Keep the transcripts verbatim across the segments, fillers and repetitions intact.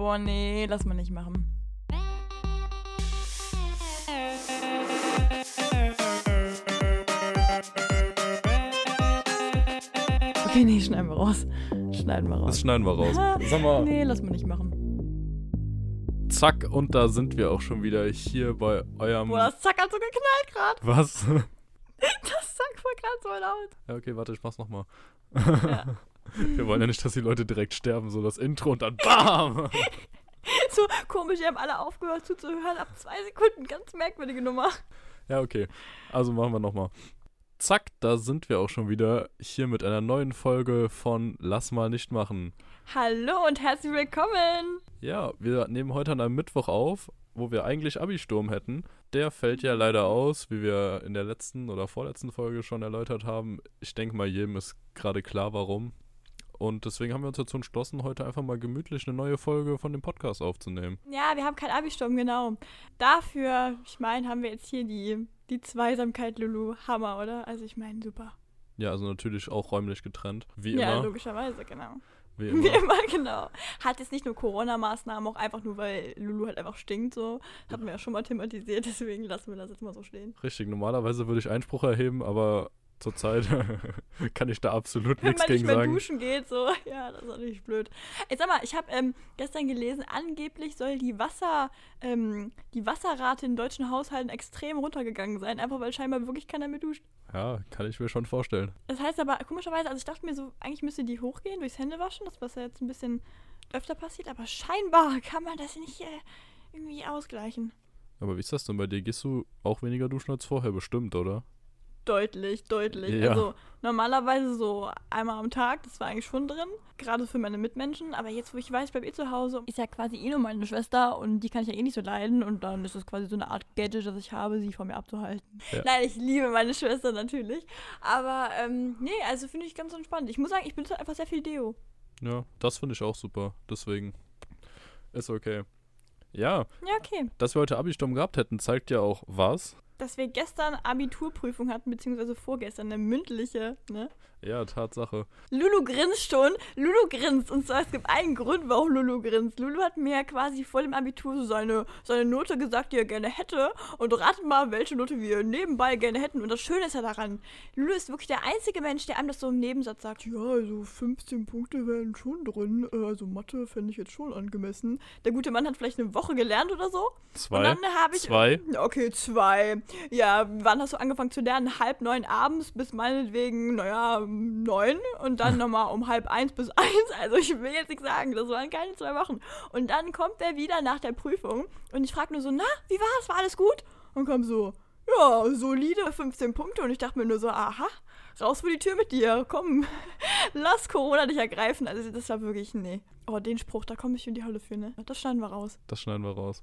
Boah, nee, lass mal nicht machen. Okay, nee, schneiden wir raus. Schneiden wir raus. Das schneiden wir raus. Sag mal. Nee, lass mal nicht machen. Zack, und da sind wir auch schon wieder hier bei eurem... Boah, das Zack hat so geknallt gerade. Was? Das Zack war gerade so laut. Ja, okay, warte, ich mach's nochmal. Ja. Wir wollen ja nicht, dass die Leute direkt sterben, so das Intro und dann BAM! So komisch, die haben alle aufgehört zuzuhören ab zwei Sekunden, ganz merkwürdige Nummer. Ja, okay, also machen wir nochmal. Zack, da sind wir auch schon wieder hier mit einer neuen Folge von Lass mal nicht machen. Hallo und herzlich willkommen. Ja, wir nehmen heute an einem Mittwoch auf, wo wir eigentlich Abi-Sturm hätten. Der fällt ja leider aus, wie wir in der letzten oder vorletzten Folge schon erläutert haben. Ich denke mal, jedem ist gerade klar, warum. Und deswegen haben wir uns dazu entschlossen, heute einfach mal gemütlich eine neue Folge von dem Podcast aufzunehmen. Ja, wir haben keinen Abi-Sturm, genau. Dafür, ich meine, haben wir jetzt hier die, die Zweisamkeit, Lulu. Hammer, oder? Also ich meine, super. Ja, also natürlich auch räumlich getrennt, wie ja, immer. Ja, logischerweise, genau. Wie immer. Wie immer, genau. Hat jetzt nicht nur Corona-Maßnahmen, auch einfach nur, weil Lulu halt einfach stinkt, so. Hatten wir ja schon mal thematisiert, deswegen lassen wir das jetzt mal so stehen. Richtig, normalerweise würde ich Einspruch erheben, aber... Zurzeit kann ich da absolut nichts gegen sagen. Wenn man nicht mehr duschen geht, so, ja, das ist natürlich blöd. Ey, sag mal, ich habe ähm, gestern gelesen, angeblich soll die, Wasser, ähm, die Wasserrate in deutschen Haushalten extrem runtergegangen sein, einfach weil scheinbar wirklich keiner mehr duscht. Ja, kann ich mir schon vorstellen. Das heißt aber, komischerweise, also ich dachte mir so, eigentlich müsste die hochgehen durchs Händewaschen, das was ja jetzt ein bisschen öfter passiert, aber scheinbar kann man das nicht äh, irgendwie ausgleichen. Aber wie ist das denn bei dir? Gehst du auch weniger duschen als vorher? Bestimmt, oder? Deutlich, deutlich. Ja. Also normalerweise so einmal am Tag, das war eigentlich schon drin, gerade für meine Mitmenschen. Aber jetzt, wo ich weiß, ich bleibe eh zu Hause, ist ja quasi eh nur meine Schwester und die kann ich ja eh nicht so leiden. Und dann ist das quasi so eine Art Gadget, das ich habe, sie von mir abzuhalten. Ja. Nein, ich liebe meine Schwester natürlich. Aber ähm, nee, also finde ich ganz entspannt. Ich muss sagen, ich benutze einfach sehr viel Deo. Ja, das finde ich auch super. Deswegen ist okay. Ja, ja okay. Dass wir heute Abi-Sturm gehabt hätten, zeigt ja auch was. Dass wir gestern Abiturprüfung hatten, beziehungsweise vorgestern, eine mündliche, ne? Ja, Tatsache. Lulu grinst schon, Lulu grinst. Und zwar, es gibt einen Grund, warum Lulu grinst. Lulu hat mir quasi vor dem Abitur so seine, seine Note gesagt, die er gerne hätte. Und ratet mal, welche Note wir nebenbei gerne hätten. Und das Schöne ist ja daran, Lulu ist wirklich der einzige Mensch, der einem das so im Nebensatz sagt. Ja, also fünfzehn Punkte wären schon drin. Also Mathe fände ich jetzt schon angemessen. Der gute Mann hat vielleicht eine Woche gelernt oder so. Zwei. Und dann habe ich... Zwei. Okay, zwei. Ja, wann hast du angefangen zu lernen? Halb neun abends bis meinetwegen, naja, neun und dann nochmal um halb eins bis eins. Also ich will jetzt nicht sagen, das waren keine zwei Wochen. Und dann kommt er wieder nach der Prüfung und ich frage nur so, na, wie war's? War alles gut? Und kommt so, ja, solide fünfzehn Punkte. Und ich dachte mir nur so, aha, raus vor die Tür mit dir, komm, lass Corona dich ergreifen. Also das war wirklich, nee. Oh, den Spruch, da komme ich in die Hölle für, ne? Das schneiden wir raus. Das schneiden wir raus.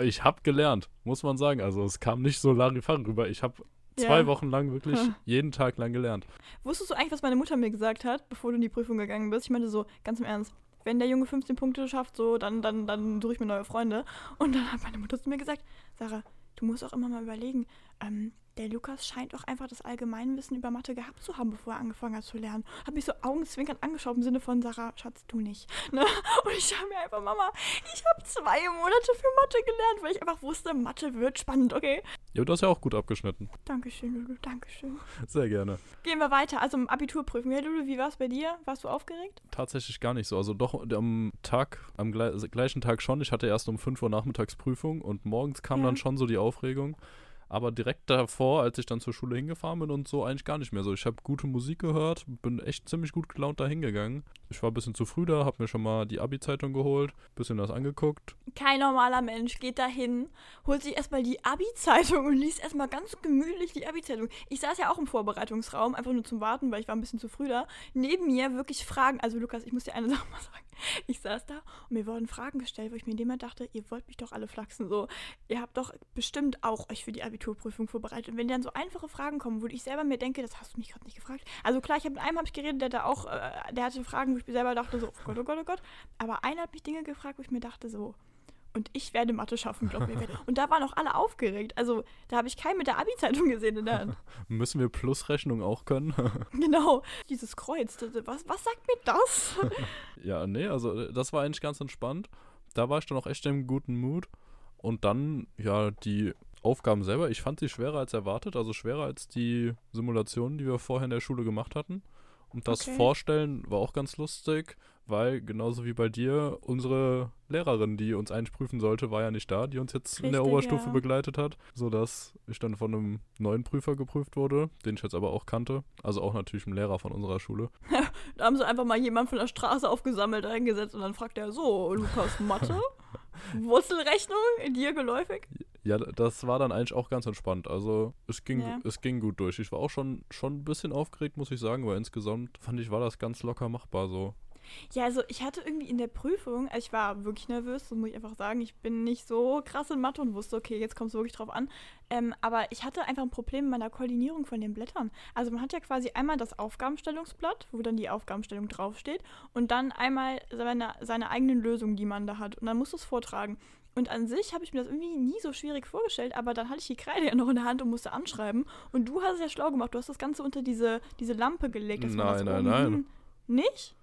Ich habe gelernt, muss man sagen. Also es kam nicht so Larifari rüber. Ich habe zwei ja. Wochen lang wirklich hm. jeden Tag lang gelernt. Wusstest du eigentlich, was meine Mutter mir gesagt hat, bevor du in die Prüfung gegangen bist? Ich meinte so, ganz im Ernst, wenn der Junge fünfzehn Punkte schafft, so, dann, dann, dann suche ich mir neue Freunde. Und dann hat meine Mutter zu mir gesagt, Sarah, du musst auch immer mal überlegen, ähm, der Lukas scheint auch einfach das Allgemeinwissen über Mathe gehabt zu haben, bevor er angefangen hat zu lernen. Hab mich so augenzwinkernd angeschaut im Sinne von, Sarah, Schatz, du nicht. Ne? Und ich dachte mir einfach, Mama, ich habe zwei Monate für Mathe gelernt, weil ich einfach wusste, Mathe wird spannend, okay? Ja, du hast ja auch gut abgeschnitten. Dankeschön, Lulu, dankeschön. Sehr gerne. Gehen wir weiter, also Abiturprüfen. Ja, Lulu, wie war es bei dir? Warst du aufgeregt? Tatsächlich gar nicht so. Also doch am Tag, am gleichen Tag schon. Ich hatte erst um fünf Uhr nachmittags Prüfung und morgens kam ja. dann schon so die Aufregung. Aber direkt davor, als ich dann zur Schule hingefahren bin und so, eigentlich gar nicht mehr so. Ich habe gute Musik gehört, bin echt ziemlich gut gelaunt da hingegangen. Ich war ein bisschen zu früh da, habe mir schon mal die Abi-Zeitung geholt, bisschen das angeguckt. Kein normaler Mensch geht da hin, holt sich erstmal die Abi-Zeitung und liest erstmal ganz gemütlich die Abi-Zeitung. Ich saß ja auch im Vorbereitungsraum, einfach nur zum Warten, weil ich war ein bisschen zu früh da. Neben mir wirklich Fragen, also Lukas, ich muss dir eine Sache mal sagen. Ich saß da und mir wurden Fragen gestellt, wo ich mir in dem Moment dachte, ihr wollt mich doch alle flachsen, so. Ihr habt doch bestimmt auch euch für die Abiturprüfung vorbereitet. Und wenn dann so einfache Fragen kommen, wo ich selber mir denke, das hast du mich gerade nicht gefragt. Also klar, ich habe mit einem habe ich geredet, der da auch, äh, der hatte Fragen, wo ich mir selber dachte so, oh Gott, oh Gott, oh Gott. Aber einer hat mich Dinge gefragt, wo ich mir dachte so, und ich werde Mathe schaffen, glaub mir. Und da waren auch alle aufgeregt. Also da habe ich keinen mit der Abi-Zeitung gesehen in der Hand. Müssen wir Plusrechnung auch können? Genau, dieses Kreuz, was, was sagt mir das? Ja, nee, also das war eigentlich ganz entspannt. Da war ich dann auch echt im guten Mut. Und dann, ja, die Aufgaben selber, ich fand sie schwerer als erwartet, also schwerer als die Simulationen, die wir vorher in der Schule gemacht hatten. Und das okay. Vorstellen war auch ganz lustig, weil genauso wie bei dir, unsere Lehrerin, die uns eigentlich prüfen sollte, war ja nicht da, die uns jetzt Richtig, in der Oberstufe ja. begleitet hat, sodass ich dann von einem neuen Prüfer geprüft wurde, den ich jetzt aber auch kannte, also auch natürlich ein Lehrer von unserer Schule. Da haben sie einfach mal jemanden von der Straße aufgesammelt, eingesetzt und dann fragt er so, Lukas, Mathe, Wurzelrechnung, in dir geläufig? Ja, das war dann eigentlich auch ganz entspannt. Also es ging, yeah. es ging gut durch. Ich war auch schon, schon ein bisschen aufgeregt, muss ich sagen, aber insgesamt fand ich, war das ganz locker machbar so. Ja, also ich hatte irgendwie in der Prüfung, also ich war wirklich nervös, das muss ich einfach sagen, ich bin nicht so krass in Mathe und wusste, okay, jetzt kommt es wirklich drauf an, ähm, aber ich hatte einfach ein Problem mit meiner Koordinierung von den Blättern. Also man hat ja quasi einmal das Aufgabenstellungsblatt, wo dann die Aufgabenstellung draufsteht und dann einmal seine, seine eigenen Lösungen, die man da hat und dann musst du es vortragen. Und an sich habe ich mir das irgendwie nie so schwierig vorgestellt, aber dann hatte ich die Kreide ja noch in der Hand und musste anschreiben und du hast es ja schlau gemacht, du hast das Ganze unter diese, diese Lampe gelegt. Dass nein, man das nein, nein. Nicht?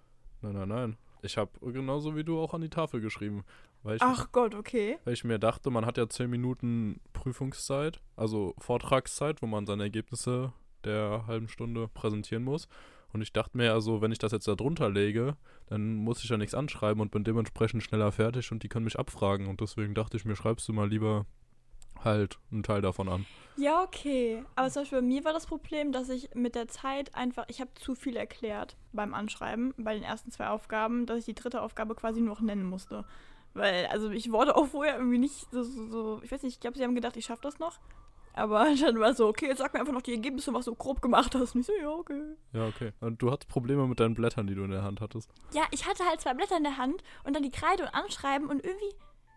Nein, nein, nein. Ich habe genauso wie du auch an die Tafel geschrieben. Weil ich, Ach Gott, okay. Weil ich mir dachte, man hat ja zehn Minuten Prüfungszeit, also Vortragszeit, wo man seine Ergebnisse der halben Stunde präsentieren muss. Und ich dachte mir, also wenn ich das jetzt da drunter lege, dann muss ich ja nichts anschreiben und bin dementsprechend schneller fertig und die können mich abfragen. Und deswegen dachte ich mir, schreibst du mal lieber halt einen Teil davon an. Ja, okay. Aber zum Beispiel bei mir war das Problem, dass ich mit der Zeit einfach, ich habe zu viel erklärt beim Anschreiben, bei den ersten zwei Aufgaben, dass ich die dritte Aufgabe quasi nur noch nennen musste. Weil, also ich wurde auch vorher irgendwie nicht so, so ich weiß nicht, ich glaube, sie haben gedacht, ich schaffe das noch. Aber dann war es so, okay, jetzt sag mir einfach noch die Ergebnisse, was du grob gemacht hast. Und ich so, ja, okay. Ja, okay. Und du hattest Probleme mit deinen Blättern, die du in der Hand hattest. Ja, ich hatte halt zwei Blätter in der Hand und dann die Kreide und Anschreiben und irgendwie,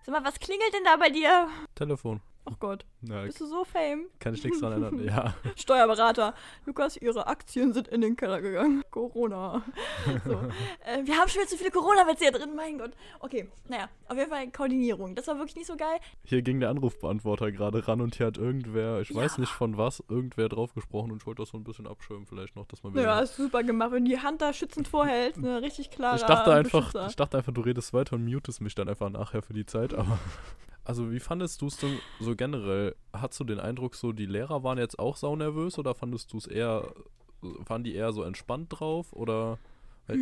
sag mal, was klingelt denn da bei dir? Telefon. Oh Gott, ja, bist du so fame? Kann ich nichts dran ändern, ja. Steuerberater, Lukas, Ihre Aktien sind in den Keller gegangen. Corona. So. äh, wir haben schon wieder zu viele Corona-Witze hier drin, mein Gott. Okay, naja, auf jeden Fall Koordinierung. Das war wirklich nicht so geil. Hier ging der Anrufbeantworter gerade ran und hier hat irgendwer, ich ja. weiß nicht von was, irgendwer draufgesprochen und ich wollte das so ein bisschen abschirmen vielleicht noch, dass man wieder... Ja, ist super gemacht, wenn die Hand da schützend vorhält, ne, richtig klarer ich dachte einfach, Ich dachte einfach, du redest weiter und mutest mich dann einfach nachher für die Zeit, aber... Also wie fandest du es denn so generell? Hattest du den Eindruck, so die Lehrer waren jetzt auch saunervös oder fandest du es eher, waren die eher so entspannt drauf oder? Das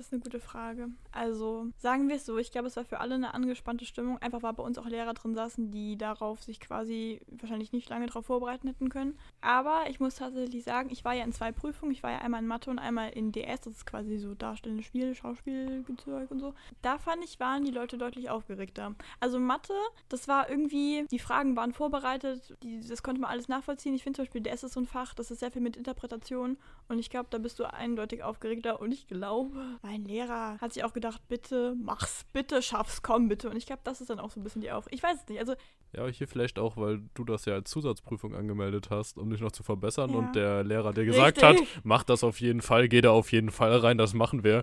ist eine gute Frage. Also sagen wir es so, ich glaube, es war für alle eine angespannte Stimmung. Einfach weil bei uns auch Lehrer drin saßen, die darauf sich quasi wahrscheinlich nicht lange darauf vorbereiten hätten können. Aber ich muss tatsächlich sagen, ich war ja in zwei Prüfungen. Ich war ja einmal in Mathe und einmal in D S. Das ist quasi so darstellendes Spiel, Schauspielzeug und so. Da fand ich, waren die Leute deutlich aufgeregter. Also Mathe, das war irgendwie, die Fragen waren vorbereitet, die, das konnte man alles nachvollziehen. Ich finde zum Beispiel, D S ist so ein Fach, das ist sehr viel mit Interpretation. Und ich glaube, da bist du eindeutig aufgeregter und ich glaube, Glaube. Mein Lehrer hat sich auch gedacht, bitte mach's, bitte schaff's, komm bitte. Und ich glaube, das ist dann auch so ein bisschen die Aufregung. Ich weiß es nicht. Also ja, hier vielleicht auch, weil du das ja als Zusatzprüfung angemeldet hast, um dich noch zu verbessern. Ja. Und der Lehrer, der gesagt Richtig. hat, mach das auf jeden Fall, geh da auf jeden Fall rein, das machen wir.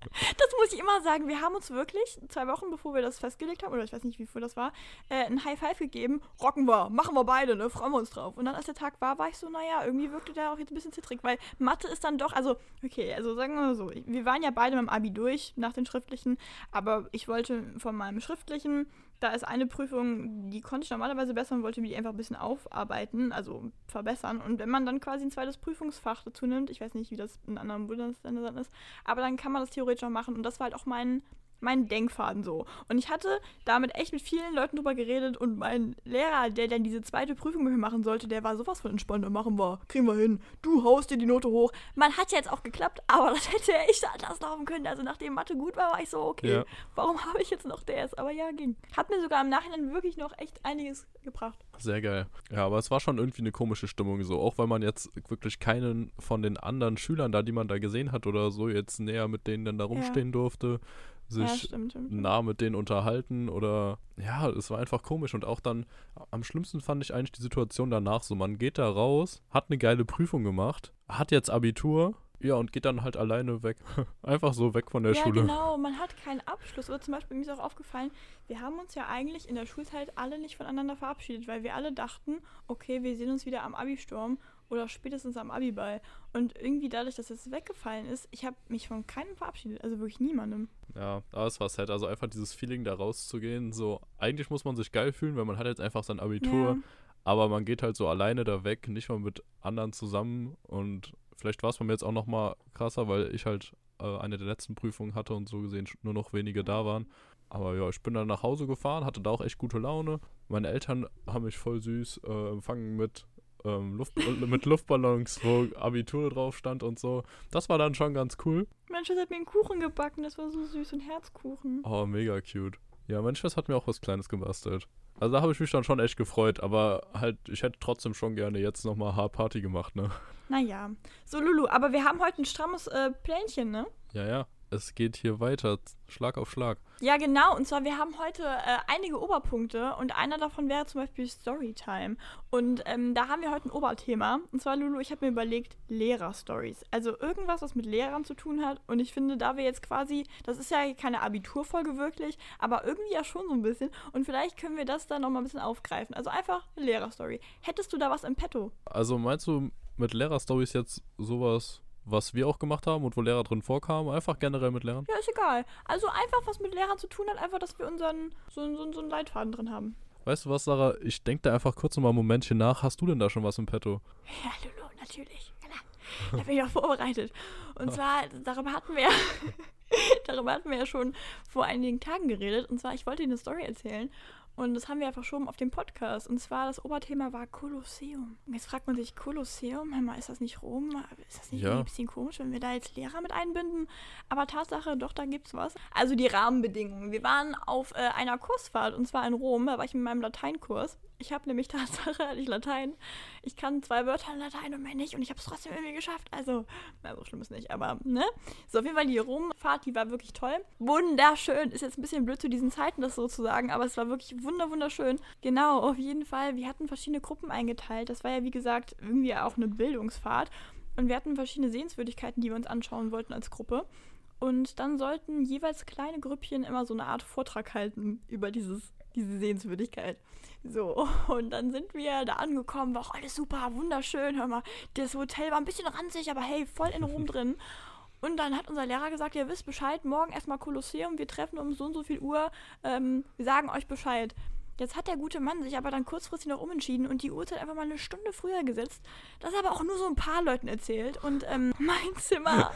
Das muss ich immer sagen. Wir haben uns wirklich zwei Wochen, bevor wir das festgelegt haben, oder ich weiß nicht, wie viel das war, äh, ein High Five gegeben. Rocken wir, machen wir beide, ne? Freuen wir uns drauf. Und dann, als der Tag war, war ich so, naja, irgendwie wirkte der auch jetzt ein bisschen zittrig, weil Mathe ist dann doch, also, okay, also sagen wir mal so, wir waren ja beide mit dem Abi durch, nach den Schriftlichen, aber ich wollte von meinem Schriftlichen, da ist eine Prüfung, die konnte ich normalerweise besser und wollte die einfach ein bisschen aufarbeiten, also verbessern. Und wenn man dann quasi ein zweites Prüfungsfach dazu nimmt, ich weiß nicht, wie das in anderen Bundesländern ist, aber dann kann man das theoretisch auch machen. Und das war halt auch mein, mein Denkfaden so. Und ich hatte damit echt mit vielen Leuten drüber geredet und mein Lehrer, der dann diese zweite Prüfung mit mir machen sollte, der war sowas von entspannt, machen wir, kriegen wir hin, du haust dir die Note hoch. Man hat ja jetzt auch geklappt, aber das hätte ja echt anders laufen können. Also nachdem Mathe gut war, war ich so, okay, ja. warum habe ich jetzt noch D S? Aber ja, ging. Hat mir sogar im Nachhinein wirklich noch echt einiges gebracht. Sehr geil. Ja, aber es war schon irgendwie eine komische Stimmung so, auch weil man jetzt wirklich keinen von den anderen Schülern da, die man da gesehen hat oder so, jetzt näher mit denen dann da rumstehen ja. durfte. sich ja, stimmt, stimmt. nah mit denen unterhalten oder, ja, es war einfach komisch und auch dann, am schlimmsten fand ich eigentlich die Situation danach so, man geht da raus, hat eine geile Prüfung gemacht, hat jetzt Abitur, Ja, und geht dann halt alleine weg. Einfach so weg von der ja, Schule. Ja, genau. Man hat keinen Abschluss. Oder zum Beispiel, mir ist auch aufgefallen, wir haben uns ja eigentlich in der Schulzeit alle nicht voneinander verabschiedet, weil wir alle dachten, okay, wir sehen uns wieder am Abi-Sturm oder spätestens am Abi-Ball. Und irgendwie dadurch, dass es weggefallen ist, ich habe mich von keinem verabschiedet. Also wirklich niemandem. Ja, aber es war sad. Also einfach dieses Feeling, da rauszugehen. So, eigentlich muss man sich geil fühlen, weil man hat jetzt einfach sein Abitur. Ja. Aber man geht halt so alleine da weg, nicht mal mit anderen zusammen. Und vielleicht war es bei mir jetzt auch noch mal krasser, weil ich halt äh, eine der letzten Prüfungen hatte und so gesehen nur noch wenige da waren. Aber ja, ich bin dann nach Hause gefahren, hatte da auch echt gute Laune. Meine Eltern haben mich voll süß äh, empfangen mit, ähm, Luft, mit Luftballons, wo Abitur drauf stand und so. Das war dann schon ganz cool. Meine Schwester hat mir einen Kuchen gebacken, das war so süß, ein Herzkuchen. Oh, mega cute. Ja, meine Schwester hat mir auch was Kleines gebastelt. Also da habe ich mich dann schon echt gefreut, aber halt, ich hätte trotzdem schon gerne jetzt nochmal Haarparty gemacht, ne? Naja. So, Lulu, aber wir haben heute ein strammes äh, Plänchen, ne? Ja, ja. Es geht hier weiter, Schlag auf Schlag. Ja, genau. Und zwar, wir haben heute äh, einige Oberpunkte und einer davon wäre zum Beispiel Storytime. Und ähm, da haben wir heute ein Oberthema. Und zwar, Lulu, ich habe mir überlegt, Lehrer-Stories. Also irgendwas, was mit Lehrern zu tun hat. Und ich finde, da wir jetzt quasi, das ist ja keine Abiturfolge wirklich, aber irgendwie ja schon so ein bisschen. Und vielleicht können wir das dann nochmal ein bisschen aufgreifen. Also einfach eine Lehrer-Story. Hättest du da was im Petto? Also meinst du mit Lehrer-Stories jetzt sowas, was wir auch gemacht haben und wo Lehrer drin vorkamen, einfach generell mit Lehrern? Ja, ist egal. Also einfach, was mit Lehrern zu tun hat, einfach, dass wir unseren so, so, so einen Leitfaden drin haben. Weißt du was, Sarah? Ich denke da einfach kurz noch mal ein Momentchen nach. Hast du denn da schon was im Petto? Ja, Lulu, natürlich. Da bin ich auch vorbereitet. Und ah. zwar, darüber hatten wir ja darüber hatten wir ja schon vor einigen Tagen geredet. Und zwar, ich wollte dir eine Story erzählen. Und das haben wir einfach schon auf dem Podcast. Und zwar, das Oberthema war Kolosseum. Und jetzt fragt man sich, Kolosseum, hör mal, ist das nicht Rom? Ist das nicht ja. ein bisschen komisch, wenn wir da jetzt Lehrer mit einbinden? Aber Tatsache, doch, da gibt's was. Also die Rahmenbedingungen. Wir waren auf äh, einer Kursfahrt, und zwar in Rom. Da war ich mit meinem Lateinkurs. Ich habe nämlich Tatsache, hatte ich Latein. Ich kann zwei Wörter in Latein und mehr nicht. Und ich habe es trotzdem irgendwie geschafft. Also, na, so schlimm ist nicht, aber, ne? So, auf jeden Fall die Romfahrt, die war wirklich toll. Wunderschön. Ist jetzt ein bisschen blöd zu diesen Zeiten, das so zu sagen, aber es war wirklich Wunder, wunderschön. Genau, auf jeden Fall. Wir hatten verschiedene Gruppen eingeteilt. Das war ja, wie gesagt, irgendwie auch eine Bildungsfahrt. Und wir hatten verschiedene Sehenswürdigkeiten, die wir uns anschauen wollten als Gruppe. Und dann sollten jeweils kleine Grüppchen immer so eine Art Vortrag halten über dieses, diese Sehenswürdigkeit. So, und dann sind wir da angekommen. War auch alles super, wunderschön. Hör mal, das Hotel war ein bisschen ranzig, aber hey, voll in Rom drin. Und dann hat unser Lehrer gesagt, ihr wisst Bescheid, morgen erstmal Kolosseum, wir treffen um so und so viel Uhr, ähm, wir sagen euch Bescheid. Jetzt hat der gute Mann sich aber dann kurzfristig noch umentschieden und die Uhrzeit einfach mal eine Stunde früher gesetzt. Das aber auch nur so ein paar Leuten erzählt. Und ähm, mein Zimmer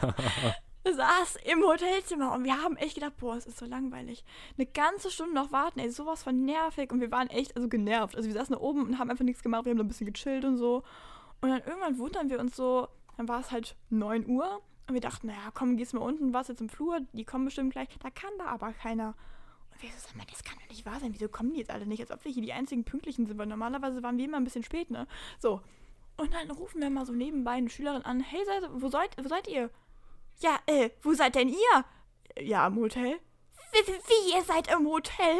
saß im Hotelzimmer und wir haben echt gedacht, boah, es ist so langweilig. Eine ganze Stunde noch warten, ey, sowas von nervig. Und wir waren echt also genervt. Also wir saßen da oben und haben einfach nichts gemacht, wir haben da ein bisschen gechillt und so. Und dann irgendwann wundern wir uns so, dann war es halt neun Uhr. Und wir dachten, naja, komm, gehst mal unten, warst jetzt im Flur, die kommen bestimmt gleich. Da kann da aber keiner. Und wir so, sag mal, das kann doch nicht wahr sein. Wieso kommen die jetzt alle nicht? Als ob wir hier die einzigen Pünktlichen sind, weil normalerweise waren wir immer ein bisschen spät, ne? So. Und dann rufen wir mal so nebenbei eine Schülerin an. Hey, seid, wo, seid, wo seid ihr? Ja, äh, wo seid denn ihr? Ja, im Hotel. Wie, wie, ihr seid im Hotel?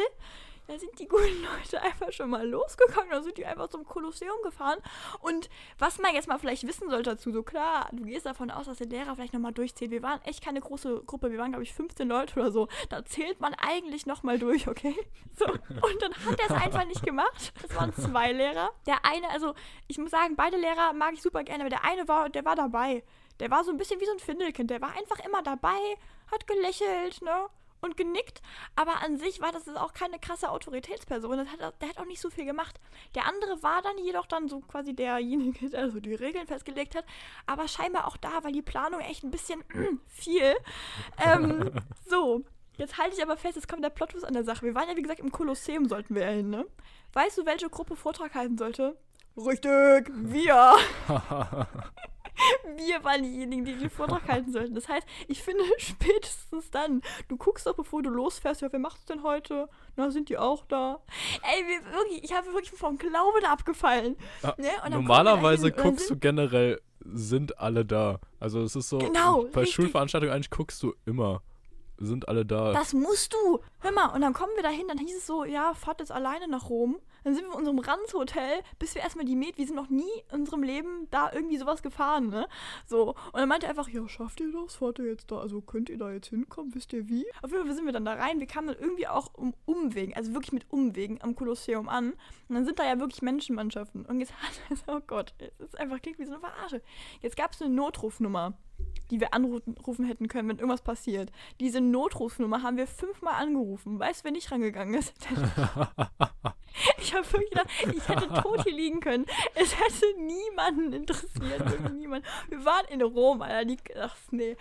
Da sind die guten Leute einfach schon mal losgegangen, da sind die einfach zum Kolosseum gefahren. Und was man jetzt mal vielleicht wissen sollte dazu, so klar, du gehst davon aus, dass der Lehrer vielleicht nochmal durchzählt. Wir waren echt keine große Gruppe, wir waren, glaube ich, fünfzehn Leute oder so. Da zählt man eigentlich nochmal durch, okay? So, und dann hat er es einfach nicht gemacht. Es waren zwei Lehrer. Der eine, also ich muss sagen, beide Lehrer mag ich super gerne, aber der eine war, der war dabei. Der war so ein bisschen wie so ein Findelkind, der war einfach immer dabei, hat gelächelt, ne? Und genickt, aber an sich war das auch keine krasse Autoritätsperson, das hat, der hat auch nicht so viel gemacht. Der andere war dann jedoch dann so quasi derjenige, der so die Regeln festgelegt hat, aber scheinbar auch da, weil die Planung echt ein bisschen viel. Ähm, so, jetzt halte ich aber fest, jetzt kommt der Plot-Twist an der Sache. Wir waren ja wie gesagt im Kolosseum, sollten wir ja hin, ne? Weißt du, welche Gruppe Vortrag halten sollte? Richtig, wir! Wir waren diejenigen, die den Vortrag halten sollten. Das heißt, ich finde, spätestens dann, du guckst doch, bevor du losfährst, ja, wer macht's denn heute? Na, sind die auch da? Ey, wir, wirklich, ich habe wirklich vom Glauben abgefallen. Ja, ne? Und normalerweise dahin, guckst sind, du generell, sind alle da. Also es ist so, genau, bei richtig. Schulveranstaltungen eigentlich guckst du immer. sind alle da. Das musst du. Hör mal, und dann kommen wir dahin, dann hieß es so, ja, fahrt jetzt alleine nach Rom. Dann sind wir in unserem Ranzhotel, bis wir erstmal die Med, wir sind noch nie in unserem Leben da irgendwie sowas gefahren, ne? So, und dann meinte er einfach, ja, schafft ihr das? Fahrt ihr jetzt da, also könnt ihr da jetzt hinkommen? Wisst ihr wie? Auf jeden Fall sind wir dann da rein, wir kamen dann irgendwie auch um Umwegen, also wirklich mit Umwegen am Kolosseum an. Und dann sind da ja wirklich Menschenmannschaften. Und jetzt hat er, oh Gott, das ist einfach, klingt wie so eine Verarsche. Jetzt gab es eine Notrufnummer, die wir anrufen hätten können, wenn irgendwas passiert. Diese Notrufnummer haben wir fünfmal angerufen. Weißt du, wer nicht rangegangen ist? Ich habe wirklich gedacht, ich hätte tot hier liegen können. Es hätte niemanden interessiert. Niemand. Wir waren in Rom, Alter. Die, ach, nee.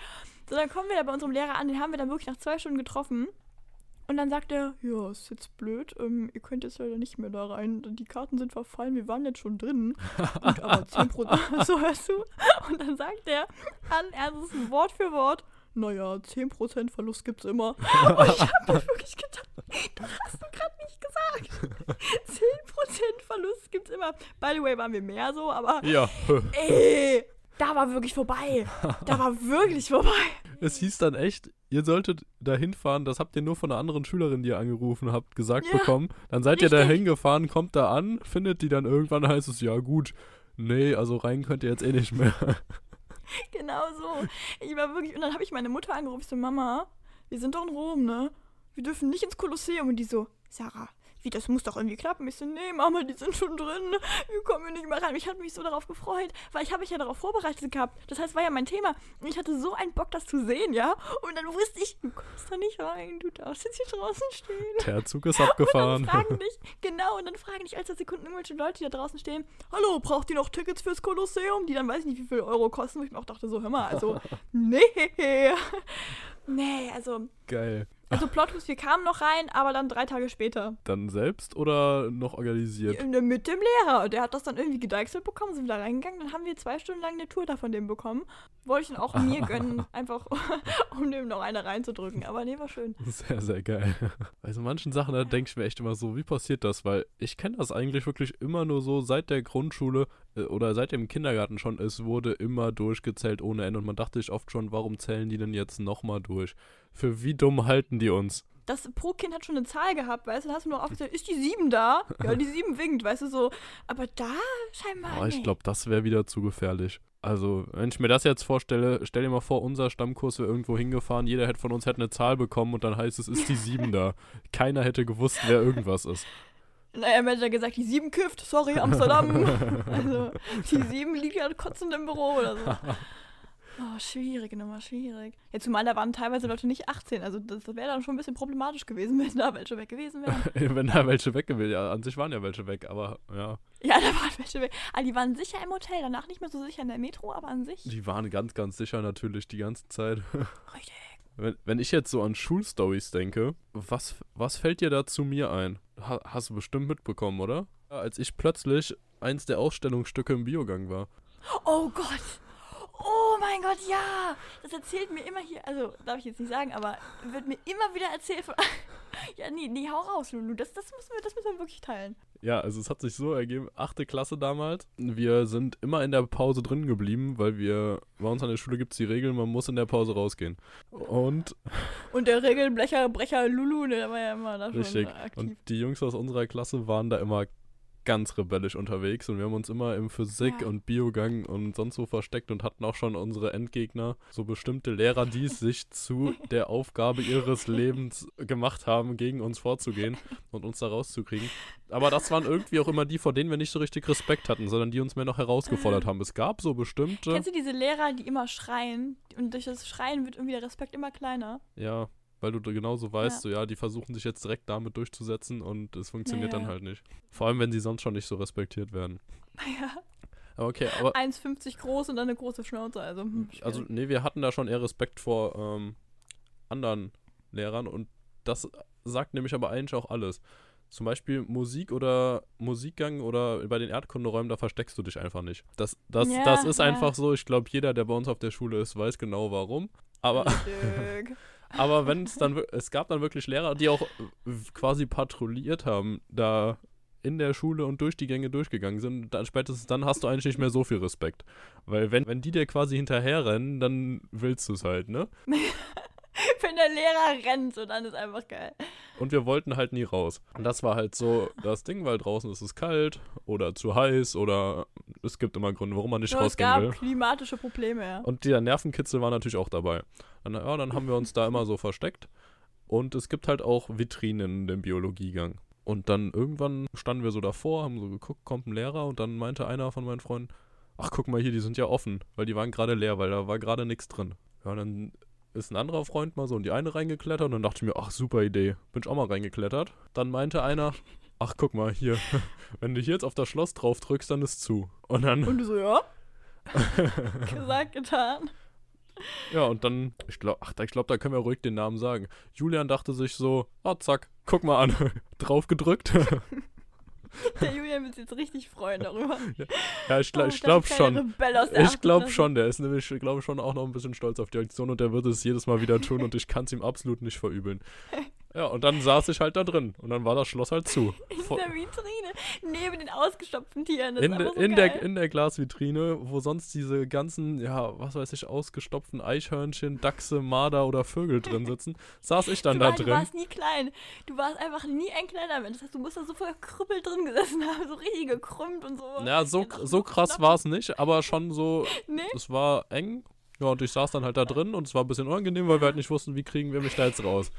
So, dann kommen wir da bei unserem Lehrer an. Den haben wir dann wirklich nach zwei Stunden getroffen. Und dann sagt er, ja, ist jetzt blöd, ähm, ihr könnt jetzt leider nicht mehr da rein, die Karten sind verfallen, wir waren jetzt schon drin. Gut, aber zehn Prozent, so hörst du. Und dann sagt er, also Wort für Wort, naja, zehn Prozent Verlust gibt's immer. Und ich hab mir wirklich gedacht, das hast du gerade nicht gesagt. zehn Prozent Verlust gibt's immer. By the way, waren wir mehr so, aber ja. Ey, da war wirklich vorbei. Da war wirklich vorbei. Es hieß dann echt, ihr solltet da hinfahren, das habt ihr nur von einer anderen Schülerin, die ihr angerufen habt, gesagt ja, bekommen. Dann seid richtig. Ihr da hingefahren, kommt da an, findet die dann irgendwann, heißt es, ja gut, nee, also rein könnt ihr jetzt eh nicht mehr. Genau so. Ich war wirklich, und dann habe ich meine Mutter angerufen, so, Mama, wir sind doch in Rom, ne? Wir dürfen nicht ins Kolosseum. Und die so, Sarah, wie, das muss doch irgendwie klappen. Ich so, nee, Mama, die sind schon drin, wir kommen hier nicht mehr rein. Ich hatte mich so darauf gefreut, weil ich habe mich ja darauf vorbereitet gehabt. Das heißt, war ja mein Thema. Und ich hatte so einen Bock, das zu sehen, ja. Und dann wusste ich, du kommst da nicht rein, du darfst jetzt hier draußen stehen. Der Zug ist abgefahren. Und dann fragen dich, genau, und dann fragen dich alle zwei Sekunden irgendwelche Leute, die da draußen stehen, hallo, braucht ihr noch Tickets fürs Kolosseum? Die dann weiß ich nicht, wie viel Euro kosten. Und ich mir auch dachte so, hör mal, also, nee. Nee, also. Geil. Also Plottus, wir kamen noch rein, aber dann drei Tage später. Dann selbst oder noch organisiert? Mit dem Lehrer. Der hat das dann irgendwie gedeichselt bekommen, sind wir da reingegangen, dann haben wir zwei Stunden lang eine Tour davon dem bekommen. Wollte ich dann auch mir gönnen, einfach um dem noch eine reinzudrücken. Aber nee, war schön. Sehr, sehr geil. Also manchen Sachen, da denke ich mir echt immer so, wie passiert das? Weil ich kenne das eigentlich wirklich immer nur so seit der Grundschule oder seit dem Kindergarten schon. Es wurde immer durchgezählt ohne Ende und man dachte sich oft schon, warum zählen die denn jetzt nochmal durch? Für wie dumm halten die uns? Das pro Kind hat schon eine Zahl gehabt, weißt du? Dann hast du nur oft gesagt, ist die sieben da? Ja, die sieben winkt, weißt du, so. Aber da scheinbar oh, ich glaube, das wäre wieder zu gefährlich. Also, wenn ich mir das jetzt vorstelle, stell dir mal vor, unser Stammkurs wäre irgendwo hingefahren, jeder hätte von uns hätte eine Zahl bekommen und dann heißt es, ist die sieben da. Keiner hätte gewusst, wer irgendwas ist. Naja, man hätte ja gesagt, die sieben kifft, sorry, Amsterdam. Also, die sieben liegt ja kotzend im Büro oder so. Oh, schwierig, nochmal schwierig. Ja, zumal da waren teilweise Leute nicht achtzehn, also das wäre dann schon ein bisschen problematisch gewesen, wenn da welche weg gewesen wären. Wenn da welche weg gewesen wären, ja, an sich waren ja welche weg, aber ja. Ja, da waren welche weg. Ah, die waren sicher im Hotel, danach nicht mehr so sicher in der Metro, aber an sich. Die waren ganz, ganz sicher natürlich die ganze Zeit. Richtig. Wenn, wenn ich jetzt so an Schulstories denke, was, was fällt dir da zu mir ein? Ha, hast du bestimmt mitbekommen, oder? Ja, als ich plötzlich eins der Ausstellungsstücke im Biogang war. Oh Gott! Oh mein Gott, ja! Das erzählt mir immer hier, also darf ich jetzt nicht sagen, aber wird mir immer wieder erzählt von... Ja, nee, nee, hau raus, Lulu, das, das, müssen wir, das müssen wir wirklich teilen. Ja, also es hat sich so ergeben, achte Klasse damals, wir sind immer in der Pause drin geblieben, weil wir, bei uns an der Schule gibt es die Regeln, man muss in der Pause rausgehen. Und... Und der Regelbrecher Brecher Lulu, der war ja immer da schon richtig. Aktiv. Und die Jungs aus unserer Klasse waren da immer ganz rebellisch unterwegs und wir haben uns immer im Physik- ja. und Biogang und sonst wo versteckt und hatten auch schon unsere Endgegner, so bestimmte Lehrer, die es sich zu der Aufgabe ihres Lebens gemacht haben, gegen uns vorzugehen und uns da rauszukriegen. Aber das waren irgendwie auch immer die, vor denen wir nicht so richtig Respekt hatten, sondern die uns mehr noch herausgefordert haben. Es gab so bestimmte... Kennst du diese Lehrer, die immer schreien und durch das Schreien wird irgendwie der Respekt immer kleiner? Ja. Weil du genauso weißt, ja. so ja, die versuchen sich jetzt direkt damit durchzusetzen und es funktioniert ja, ja. dann halt nicht. Vor allem, wenn sie sonst schon nicht so respektiert werden. Ja. Okay, aber... eins Komma fünfzig groß und dann eine große Schnauze, also... Hm, also, nee, wir hatten da schon eher Respekt vor ähm, anderen Lehrern und das sagt nämlich aber eigentlich auch alles. Zum Beispiel Musik oder Musikgang oder bei den Erdkunderäumen, da versteckst du dich einfach nicht. Das, das, ja, das ist ja. einfach so, ich glaube, jeder, der bei uns auf der Schule ist, weiß genau warum, aber... Aber wenn es dann, es gab dann wirklich Lehrer, die auch quasi patrouilliert haben, da in der Schule und durch die Gänge durchgegangen sind, dann spätestens dann hast du eigentlich nicht mehr so viel Respekt. Weil wenn, wenn die dir quasi hinterherrennen, dann willst du es halt, ne? Wenn der Lehrer rennt und dann ist einfach geil. Und wir wollten halt nie raus. Und das war halt so das Ding, weil draußen ist es kalt oder zu heiß oder es gibt immer Gründe, warum man nicht Nur rausgehen will. Es gab will. klimatische Probleme, ja. Und der Nervenkitzel war natürlich auch dabei. Dann, ja, dann haben wir uns da immer so versteckt. Und es gibt halt auch Vitrinen in dem Biologiegang. Und dann irgendwann standen wir so davor, haben so geguckt, kommt ein Lehrer und dann meinte einer von meinen Freunden, ach guck mal hier, die sind ja offen, weil die waren gerade leer, weil da war gerade nichts drin. Ja, und dann ist ein anderer Freund mal so in die eine reingeklettert und dann dachte ich mir, ach, super Idee, bin ich auch mal reingeklettert. Dann meinte einer, ach, guck mal, hier, wenn du hier jetzt auf das Schloss drauf drückst, dann ist zu. Und dann... Und du so, ja, gesagt, getan. Ja, und dann, ich glaube, ach, ich glaube, da können wir ruhig den Namen sagen. Julian dachte sich so, ah, zack, guck mal an, drauf gedrückt. Der Julian wird jetzt richtig freuen darüber. Ja, ja ich, gl- ich glaube schon. Ich glaube schon, der ist nämlich, ich glaube schon auch noch ein bisschen stolz auf die Aktion und der wird es jedes Mal wieder tun und ich kann es ihm absolut nicht verübeln. Ja, und dann saß ich halt da drin und dann war das Schloss halt zu. In Vor- der Vitrine, neben den ausgestopften Tieren. Das in, ist de, so in, der, in der Glasvitrine, wo sonst diese ganzen, ja, was weiß ich, ausgestopften Eichhörnchen, Dachse, Marder oder Vögel drin sitzen, saß ich dann du da war, drin. Du warst nie klein. Du warst einfach nie ein kleiner Mensch. Das heißt, du musst da so voll krüppel drin gesessen haben, so richtig gekrümmt und so. Ja, so, so krass war es nicht, aber schon so, nee. Es war eng. Ja, und ich saß dann halt da drin und es war ein bisschen unangenehm, weil wir halt nicht wussten, wie kriegen wir mich da jetzt raus.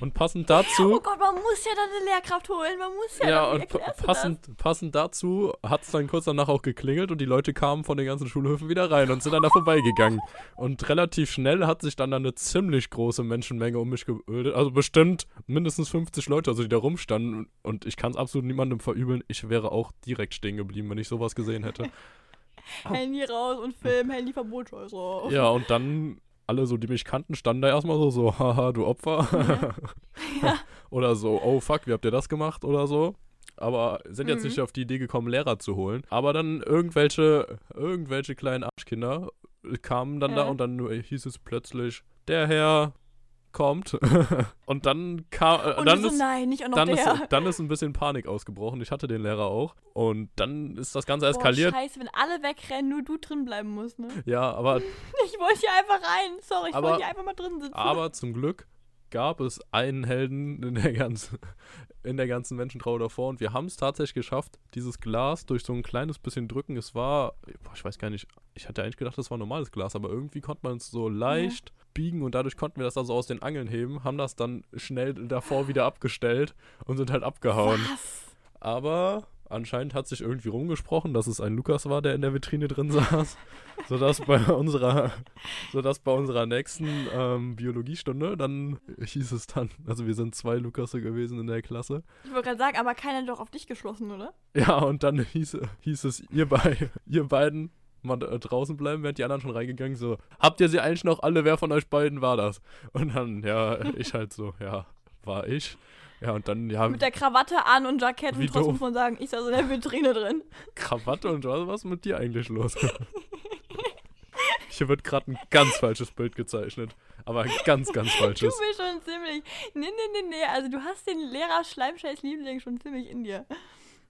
Und passend dazu... Oh Gott, man muss ja dann eine Lehrkraft holen, man muss ja... Ja, dann, und pa- passend, passend dazu hat es dann kurz danach auch geklingelt und die Leute kamen von den ganzen Schulhöfen wieder rein und sind dann da vorbeigegangen. Und relativ schnell hat sich dann eine ziemlich große Menschenmenge um mich gebildet, also bestimmt mindestens fünfzig Leute, also die da rumstanden. Und ich kann es absolut niemandem verübeln, ich wäre auch direkt stehen geblieben, wenn ich sowas gesehen hätte. Handy raus und Film, Handyverbot, scheiß auf. Ja, und dann alle so, die mich kannten, standen da erstmal so, so, haha, du Opfer. Ja. Ja. Oder so, oh fuck, wie habt ihr das gemacht oder so. Aber sind jetzt mhm. nicht auf die Idee gekommen, Lehrer zu holen. Aber dann irgendwelche, irgendwelche kleinen Arschkinder kamen dann ja. da und dann hieß es plötzlich, der Herr... kommt und dann kam äh, und dann, so, ist, nein, nicht auch noch dann, ist, dann ist ein bisschen Panik ausgebrochen. Ich hatte den Lehrer auch und dann ist das Ganze eskaliert. Boah, scheiße, wenn alle wegrennen, nur du drin bleiben musst, ne? Ja, aber ich wollte hier einfach rein. Sorry, ich aber, wollte hier einfach mal drin sitzen. Aber zum Glück gab es einen Helden in der ganzen in der ganzen Menschentrauer davor und wir haben es tatsächlich geschafft, dieses Glas durch so ein kleines bisschen drücken. Es war, boah, ich weiß gar nicht, ich hatte eigentlich gedacht, das war normales Glas, aber irgendwie konnte man es so leicht ja. biegen und dadurch konnten wir das also aus den Angeln heben, haben das dann schnell davor wieder abgestellt und sind halt abgehauen. Was? Aber anscheinend hat sich irgendwie rumgesprochen, dass es ein Lukas war, der in der Vitrine drin saß, sodass bei unserer, sodass bei unserer nächsten ähm, Biologiestunde, dann hieß es dann, also wir sind zwei Lukasse gewesen in der Klasse. Ich wollte gerade sagen, aber keiner hat doch auf dich geschlossen, oder? Ja, und dann hieß, hieß es, ihr, bei, ihr beiden mal draußen bleiben, während die anderen schon reingegangen, so, habt ihr sie eigentlich noch alle, wer von euch beiden war das? Und dann, ja, ich halt so, ja, war ich. Ja, und dann, ja, mit der Krawatte an und Jackett und trotzdem muss man sagen, ich saß in der Vitrine drin. Krawatte und was, was ist mit dir eigentlich los? Hier wird gerade ein ganz falsches Bild gezeichnet. Aber ein ganz, ganz falsches. Du bist schon ziemlich. Nee, nee, nee, nee. Also du hast den Lehrer Schleimscheiß-Liebling schon ziemlich in dir.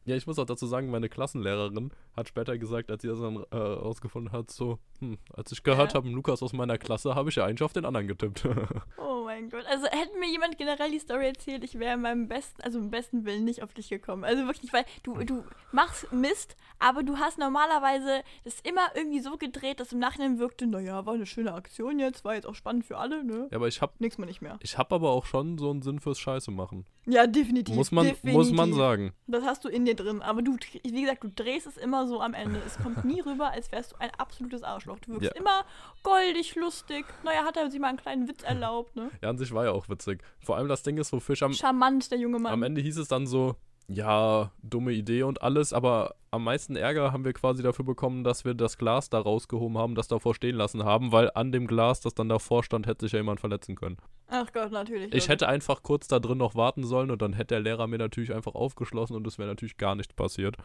Ja, ich muss auch dazu sagen, meine Klassenlehrerin hat später gesagt, als sie das dann äh, rausgefunden hat, so, hm, als ich gehört ja. habe, Lukas aus meiner Klasse, habe ich ja eigentlich auf den anderen getippt. Oh mein Gott, also hätte mir jemand generell die Story erzählt, ich wäre in meinem besten, also im besten Willen nicht auf dich gekommen. Also wirklich nicht, weil du, du machst Mist, aber du hast normalerweise das immer irgendwie so gedreht, dass im Nachhinein wirkte, naja, war eine schöne Aktion jetzt, war jetzt auch spannend für alle, ne? Ja, aber ich habe nichts mehr nicht mehr. Ich habe aber auch schon so einen Sinn fürs Scheiße machen. Ja, definitiv. Muss man, definitiv. muss man sagen. Das hast du in dir drin, aber du, wie gesagt, du drehst es immer so am Ende. Es kommt nie rüber, als wärst du ein absolutes Arschloch. Du wirkst ja. immer goldig, lustig. Naja, hat er sich mal einen kleinen Witz erlaubt, ne? Ja, an sich war ja auch witzig. Vor allem das Ding ist, wofür ich am... Charmant, der junge Mann. Am Ende hieß es dann so, ja, dumme Idee und alles, aber am meisten Ärger haben wir quasi dafür bekommen, dass wir das Glas da rausgehoben haben, das davor stehen lassen haben, weil an dem Glas, das dann davor stand, hätte sich ja jemand verletzen können. Ach Gott, natürlich. Ich wirklich. hätte einfach kurz da drin noch warten sollen und dann hätte der Lehrer mir natürlich einfach aufgeschlossen und es wäre natürlich gar nicht passiert.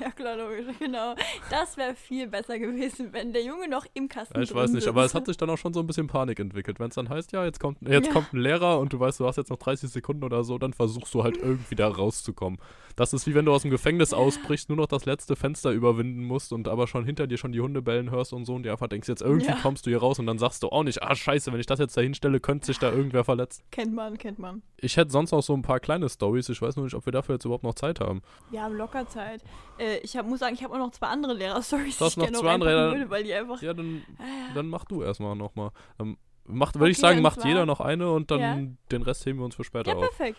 Ja klar, logisch, genau. Das wäre viel besser gewesen, wenn der Junge noch im Kasten ja, ich drin weiß nicht, sitzt. Aber es hat sich dann auch schon so ein bisschen Panik entwickelt. Wenn es dann heißt, ja, jetzt kommt, jetzt ja. kommt ein Lehrer und du weißt, du hast jetzt noch dreißig Sekunden oder so, dann versuchst du halt irgendwie da rauszukommen. Das ist wie wenn du aus dem Gefängnis ausbrichst, nur noch das letzte Fenster überwinden musst und aber schon hinter dir schon die Hunde bellen hörst und so und dir einfach denkst, jetzt irgendwie ja. kommst du hier raus und dann sagst du auch nicht, ah scheiße, wenn ich das jetzt da hinstelle, könnte könnte sich da irgendwer verletzen. Kennt man, kennt man. Ich hätte sonst auch so ein paar kleine Storys. Ich weiß nur nicht, ob wir dafür jetzt überhaupt noch Zeit haben. Wir haben locker Zeit. Äh, ich hab, muss sagen, ich habe auch noch zwei andere Lehrer-Storys. Du hast noch zwei andere Lehrer, weil die einfach... Ja, dann, dann mach du erstmal nochmal. Dann macht, würde okay, ich sagen, macht zwar, jeder noch eine und dann ja. den Rest heben wir uns für später ja, auf. Ja, perfekt.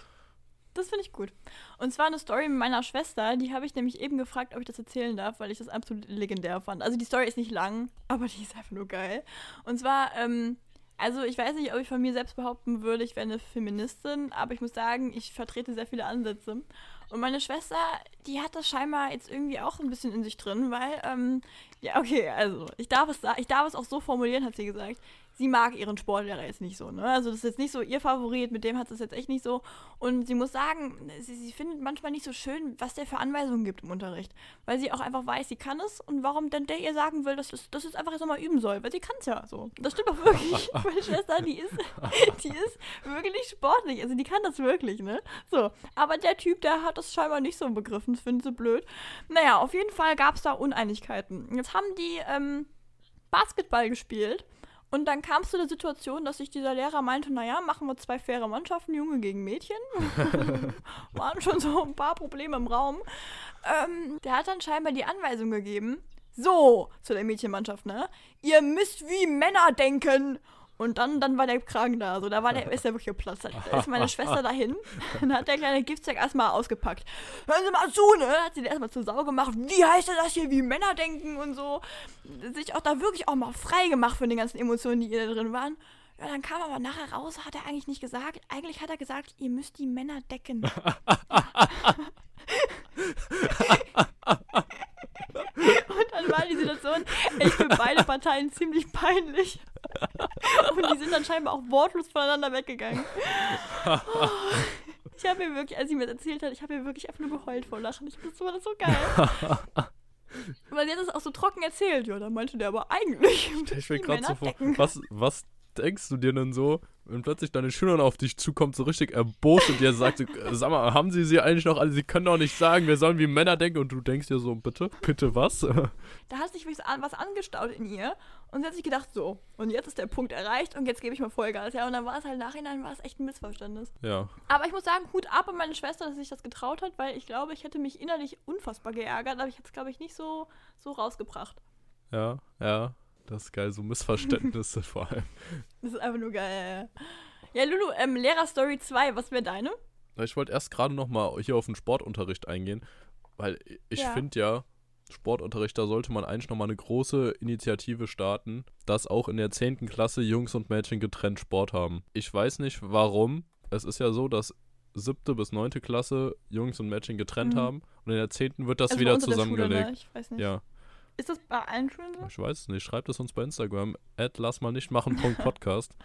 Das finde ich gut. Und zwar eine Story mit meiner Schwester, die habe ich nämlich eben gefragt, ob ich das erzählen darf, weil ich das absolut legendär fand. Also die Story ist nicht lang, aber die ist einfach nur geil. Und zwar, ähm, also ich weiß nicht, ob ich von mir selbst behaupten würde, ich wäre eine Feministin, aber ich muss sagen, ich vertrete sehr viele Ansätze. Und meine Schwester, die hat das scheinbar jetzt irgendwie auch ein bisschen in sich drin, weil, ähm, ja okay, also ich darf es, ich darf es auch so formulieren, hat sie gesagt. Sie mag ihren Sportlehrer jetzt nicht so, ne? Also das ist jetzt nicht so ihr Favorit, mit dem hat es jetzt echt nicht so. Und sie muss sagen, sie, sie findet manchmal nicht so schön, was der für Anweisungen gibt im Unterricht. Weil sie auch einfach weiß, sie kann es und warum denn der ihr sagen will, dass es, dass es einfach jetzt nochmal üben soll. Weil sie kann es ja so. Das stimmt auch wirklich. Meine Schwester, die ist, die ist wirklich sportlich. Also die kann das wirklich, ne? So. Aber der Typ, der hat das scheinbar nicht so begriffen. Das findet sie blöd. Naja, auf jeden Fall gab es da Uneinigkeiten. Jetzt haben die ähm, Basketball gespielt. Und dann kam es zu der Situation, dass sich dieser Lehrer meinte, naja, machen wir zwei faire Mannschaften, Junge gegen Mädchen. Waren schon so ein paar Probleme im Raum. Ähm, der hat dann scheinbar die Anweisung gegeben, so, zu der Mädchenmannschaft, ne? Ihr müsst wie Männer denken. Und dann, dann war der Kragen da, also da war der, ist der wirklich geplatzt. Da ist meine Schwester dahin, dann hat der kleine Giftsack erstmal ausgepackt. Hören Sie mal zu, ne? Hat sie den erstmal zur Sau gemacht. Wie heißt das hier, wie Männer denken und so. Sich auch da wirklich auch mal frei gemacht von den ganzen Emotionen, die da drin waren. Ja, dann kam aber nachher raus, hat er eigentlich nicht gesagt. Eigentlich hat er gesagt, ihr müsst die Männer decken. Und dann war die Situation echt für beide Parteien ziemlich peinlich. Und die sind dann scheinbar auch wortlos voneinander weggegangen. Oh, ich habe mir wirklich, als sie mir das erzählt hat, ich habe mir wirklich einfach nur geheult vor Lachen. Ich finde das so geil. Weil sie hat das auch so trocken erzählt. Ja, dann meinte der aber eigentlich. Ich will gerade so vor, was, was denkst du dir denn so, wenn plötzlich deine Schülerin auf dich zukommt, so richtig erbost und dir sagt, sag mal, haben sie sie eigentlich noch alle, sie können doch nicht sagen, wir sollen wie Männer denken und du denkst dir so, bitte, bitte was? Da hat sich was angestaut in ihr und sie hat sich gedacht, so, und jetzt ist der Punkt erreicht und jetzt gebe ich mal Vollgas, ja, und dann war es halt nachhinein, war es echt ein Missverständnis. Ja. Aber ich muss sagen, Hut ab an meine Schwester, dass sie sich das getraut hat, weil ich glaube, ich hätte mich innerlich unfassbar geärgert, aber ich hätte es, glaube ich, nicht so, so rausgebracht. Ja, ja. Das ist geil, so Missverständnisse vor allem. Das ist einfach nur geil. Ja, Lulu, ähm, Lehrer-Story zwei, was wäre deine? Ich wollte erst gerade nochmal hier auf den Sportunterricht eingehen, weil ich ja. finde ja, Sportunterricht, da sollte man eigentlich nochmal eine große Initiative starten, dass auch in der zehnten Klasse Jungs und Mädchen getrennt Sport haben. Ich weiß nicht, warum. Es ist ja so, dass siebte bis neunte Klasse Jungs und Mädchen getrennt mhm. haben und in der zehnten wird das also wieder zusammengelegt. Schule, ne? Ich weiß nicht. Ja. Ist das bei allen Schulen so? Ich weiß es nicht. Schreibt es uns bei Instagram. At lassmalnichtmachen.podcast.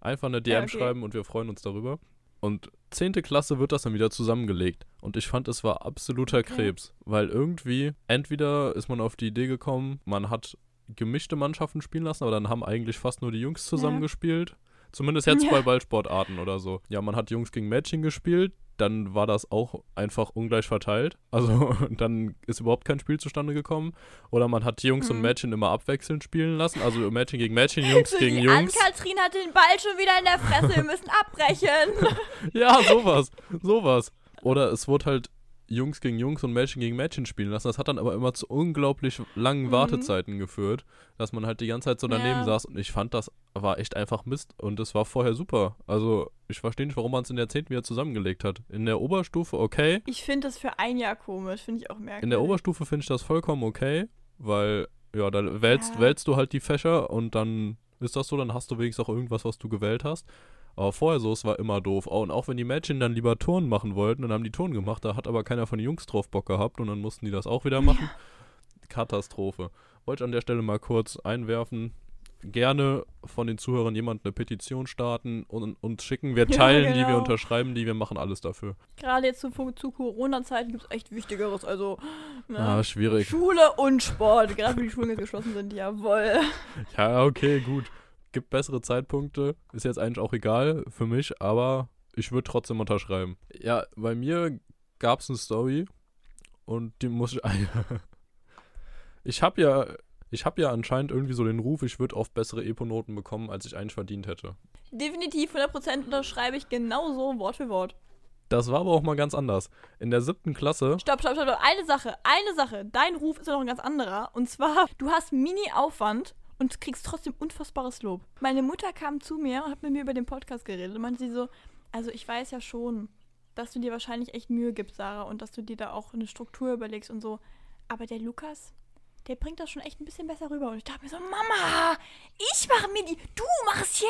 Einfach eine D M ja, okay. schreiben und wir freuen uns darüber. Und zehnte Klasse wird das dann wieder zusammengelegt. Und ich fand, es war absoluter okay. Krebs. Weil irgendwie, entweder ist man auf die Idee gekommen, man hat gemischte Mannschaften spielen lassen, aber dann haben eigentlich fast nur die Jungs zusammengespielt. Ja. Zumindest jetzt ja. bei Ballsportarten oder so. Ja, man hat Jungs gegen Mädchen gespielt. Dann war das auch einfach ungleich verteilt. Also dann ist überhaupt kein Spiel zustande gekommen. Oder man hat Jungs mhm. und Mädchen immer abwechselnd spielen lassen. Also Mädchen gegen Mädchen, Jungs so gegen Jungs. Ann-Kathrin hat den Ball schon wieder in der Fresse, wir müssen abbrechen. Ja, sowas, sowas. Oder es wurde halt Jungs gegen Jungs und Mädchen gegen Mädchen spielen lassen. Das hat dann aber immer zu unglaublich langen mhm. Wartezeiten geführt, dass man halt die ganze Zeit so daneben ja. saß. Und ich fand, das war echt einfach Mist. Und das war vorher super. Also ich verstehe nicht, warum man es in der zehnten wieder zusammengelegt hat. In der Oberstufe okay. Ich finde das für ein Jahr komisch, finde ich auch merkwürdig. In der Oberstufe finde ich das vollkommen okay, weil ja, da wählst, ja. wählst du halt die Fächer und dann ist das so, dann hast du wenigstens auch irgendwas, was du gewählt hast. Aber vorher so, es war immer doof. Oh, und auch wenn die Mädchen dann lieber Turnen machen wollten, dann haben die Turnen gemacht, da hat aber keiner von den Jungs drauf Bock gehabt und dann mussten die das auch wieder machen. Ja. Katastrophe. Wollte ich an der Stelle mal kurz einwerfen. Gerne von den Zuhörern jemand eine Petition starten und uns schicken. Wir teilen, ja, genau. die wir unterschreiben, die wir machen alles dafür. Gerade jetzt zu, zu Corona-Zeiten gibt es echt Wichtigeres. Also na, ah, schwierig. Schule und Sport. Gerade wenn die Schulen jetzt geschlossen sind, jawohl. Ja, okay, gut. Gibt bessere Zeitpunkte, ist jetzt eigentlich auch egal für mich, aber ich würde trotzdem unterschreiben. Ja, bei mir gab es eine Story und die muss ich... Ich habe ja, Ich habe ja anscheinend irgendwie so den Ruf, ich würde oft bessere Epo-Noten bekommen, als ich eigentlich verdient hätte. Definitiv, hundert Prozent unterschreibe ich genauso Wort für Wort. Das war aber auch mal ganz anders. In der siebten Klasse... Stopp, stopp, stopp, stopp. Eine Sache, eine Sache. Dein Ruf ist ja noch ein ganz anderer. Und zwar, du hast Mini-Aufwand und kriegst trotzdem unfassbares Lob. Meine Mutter kam zu mir und hat mit mir über den Podcast geredet und meinte sie so, also ich weiß ja schon, dass du dir wahrscheinlich echt Mühe gibst, Sarah, und dass du dir da auch eine Struktur überlegst und so. Aber der Lukas... der bringt das schon echt ein bisschen besser rüber. Und ich dachte mir so, Mama, ich mache mir die, du machst hier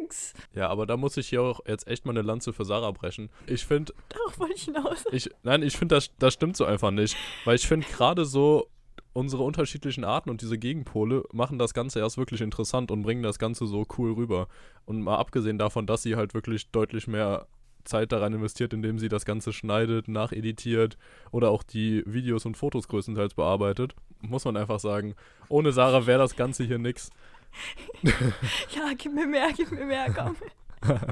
nix. Ja, aber da muss ich hier auch jetzt echt mal eine Lanze für Sarah brechen. Ich finde... Darauf wollte ich hinaus. Ich, nein, ich finde, das, das stimmt so einfach nicht. Weil ich finde gerade so, unsere unterschiedlichen Arten und diese Gegenpole machen das Ganze erst wirklich interessant und bringen das Ganze so cool rüber. Und mal abgesehen davon, dass sie halt wirklich deutlich mehr... Zeit daran investiert, indem sie das Ganze schneidet, nacheditiert oder auch die Videos und Fotos größtenteils bearbeitet, muss man einfach sagen, ohne Sarah wäre das Ganze hier nix. Ja, gib mir mehr, gib mir mehr, komm.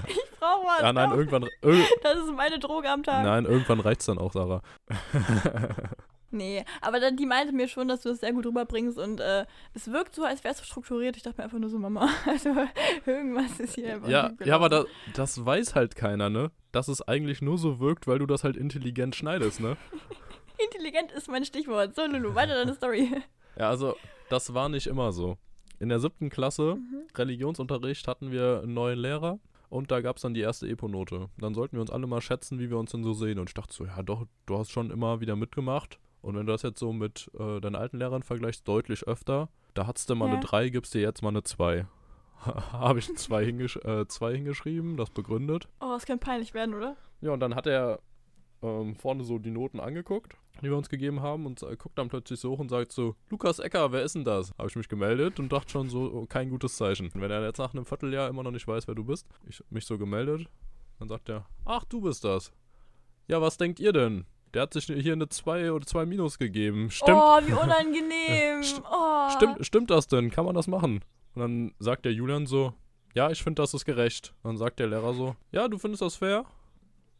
Ich brauche was. Ja, nein, komm. Irgendwann... Irg- das ist meine Droge am Tag. Nein, irgendwann reicht's dann auch, Sarah. Nee, aber dann, die meinte mir schon, dass du das sehr gut rüberbringst und äh, es wirkt so, als wärst du strukturiert. Ich dachte mir einfach nur so, Mama, also irgendwas ist hier einfach ja, ja, aber da, das weiß halt keiner, ne? Dass es eigentlich nur so wirkt, weil du das halt intelligent schneidest, ne? Intelligent ist mein Stichwort. So, Lulu, weiter deine Story. Ja, also, das war nicht immer so. In der siebten Klasse, mhm. Religionsunterricht, hatten wir einen neuen Lehrer. Und da gab es dann die erste Epo-Note. Dann sollten wir uns alle mal schätzen, wie wir uns denn so sehen. Und ich dachte so, ja doch, du hast schon immer wieder mitgemacht. Und wenn du das jetzt so mit äh, deinen alten Lehrern vergleichst, deutlich öfter, da hattest du mal ja. eine drei, gibst dir jetzt mal eine zwei. Habe ich zwei, hingesch- äh, zwei hingeschrieben, das begründet. Oh, das kann peinlich werden, oder? Ja, und dann hat er ähm, vorne so die Noten angeguckt, die wir uns gegeben haben, und äh, guckt dann plötzlich so hoch und sagt so, Lukas Ecker, wer ist denn das? Habe ich mich gemeldet und dachte schon so, oh, kein gutes Zeichen. Wenn er jetzt nach einem Vierteljahr immer noch nicht weiß, wer du bist, ich mich so gemeldet, dann sagt er, ach, du bist das. Ja, was denkt ihr denn? Der hat sich hier eine zwei oder zwei Minus gegeben. Stimmt. Oh, wie unangenehm. St- oh. Stimmt, stimmt das denn? Kann man das machen? Und dann sagt der Julian so, ja, ich finde, das ist gerecht. Und dann sagt der Lehrer so, ja, du findest das fair?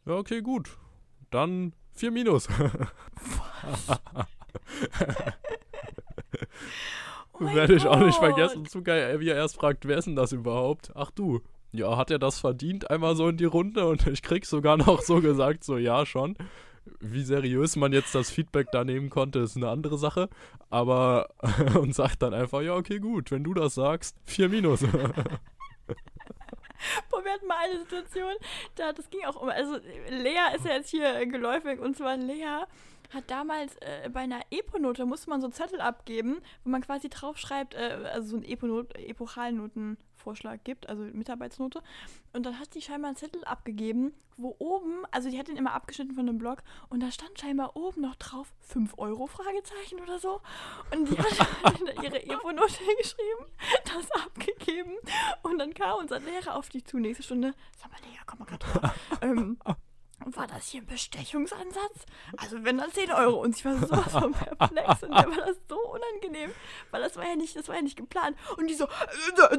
Ja, okay, gut. Dann vier Minus. Oh werde ich auch nicht vergessen. Zu geil, wie er erst fragt, wer ist denn das überhaupt? Ach du. Ja, hat er das verdient? Einmal so in die Runde und ich krieg sogar noch so gesagt, so ja, schon. Wie seriös man jetzt das Feedback da nehmen konnte, ist eine andere Sache. Aber, und sagt dann einfach, ja, okay, gut, wenn du das sagst, vier Minus. Boah, wir hatten mal eine Situation, da das ging auch um, also Lea ist ja jetzt hier geläufig, und zwar Lea hat damals äh, bei einer Epo-Note, musste man so einen Zettel abgeben, wo man quasi draufschreibt, äh, also so einen Epo-Not- Epochalnotenvorschlag gibt, also Mitarbeitsnote. Und dann hat sie scheinbar einen Zettel abgegeben, wo oben, also die hat den immer abgeschnitten von dem Blog, und da stand scheinbar oben noch drauf fünf Euro Fragezeichen oder so. Und die hat ihre Epo-Note geschrieben, das abgegeben. Und dann kam unser Lehrer auf dich zu, nächste Stunde, sag mal, Lea, komm mal grad drauf. ähm, War das hier ein Bestechungsansatz? Also wenn dann zehn Euro. Und ich war so, so perplex und mir war das so unangenehm, weil das war ja nicht, das war ja nicht geplant. Und die so,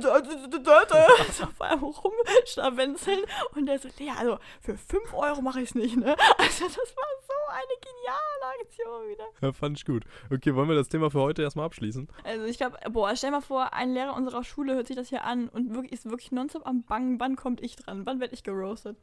so vor allem rumschlawenzeln. Und der so, Lea, also für fünf Euro mache ich es nicht, ne? Also das war so eine geniale Aktion wieder. Ja, fand ich gut. Okay, wollen wir das Thema für heute erstmal abschließen? Also ich glaube, boah, stell mal vor, ein Lehrer unserer Schule hört sich das hier an und wirklich, ist wirklich nonstop am Bangen, wann komme ich dran? Wann werde ich geroastet?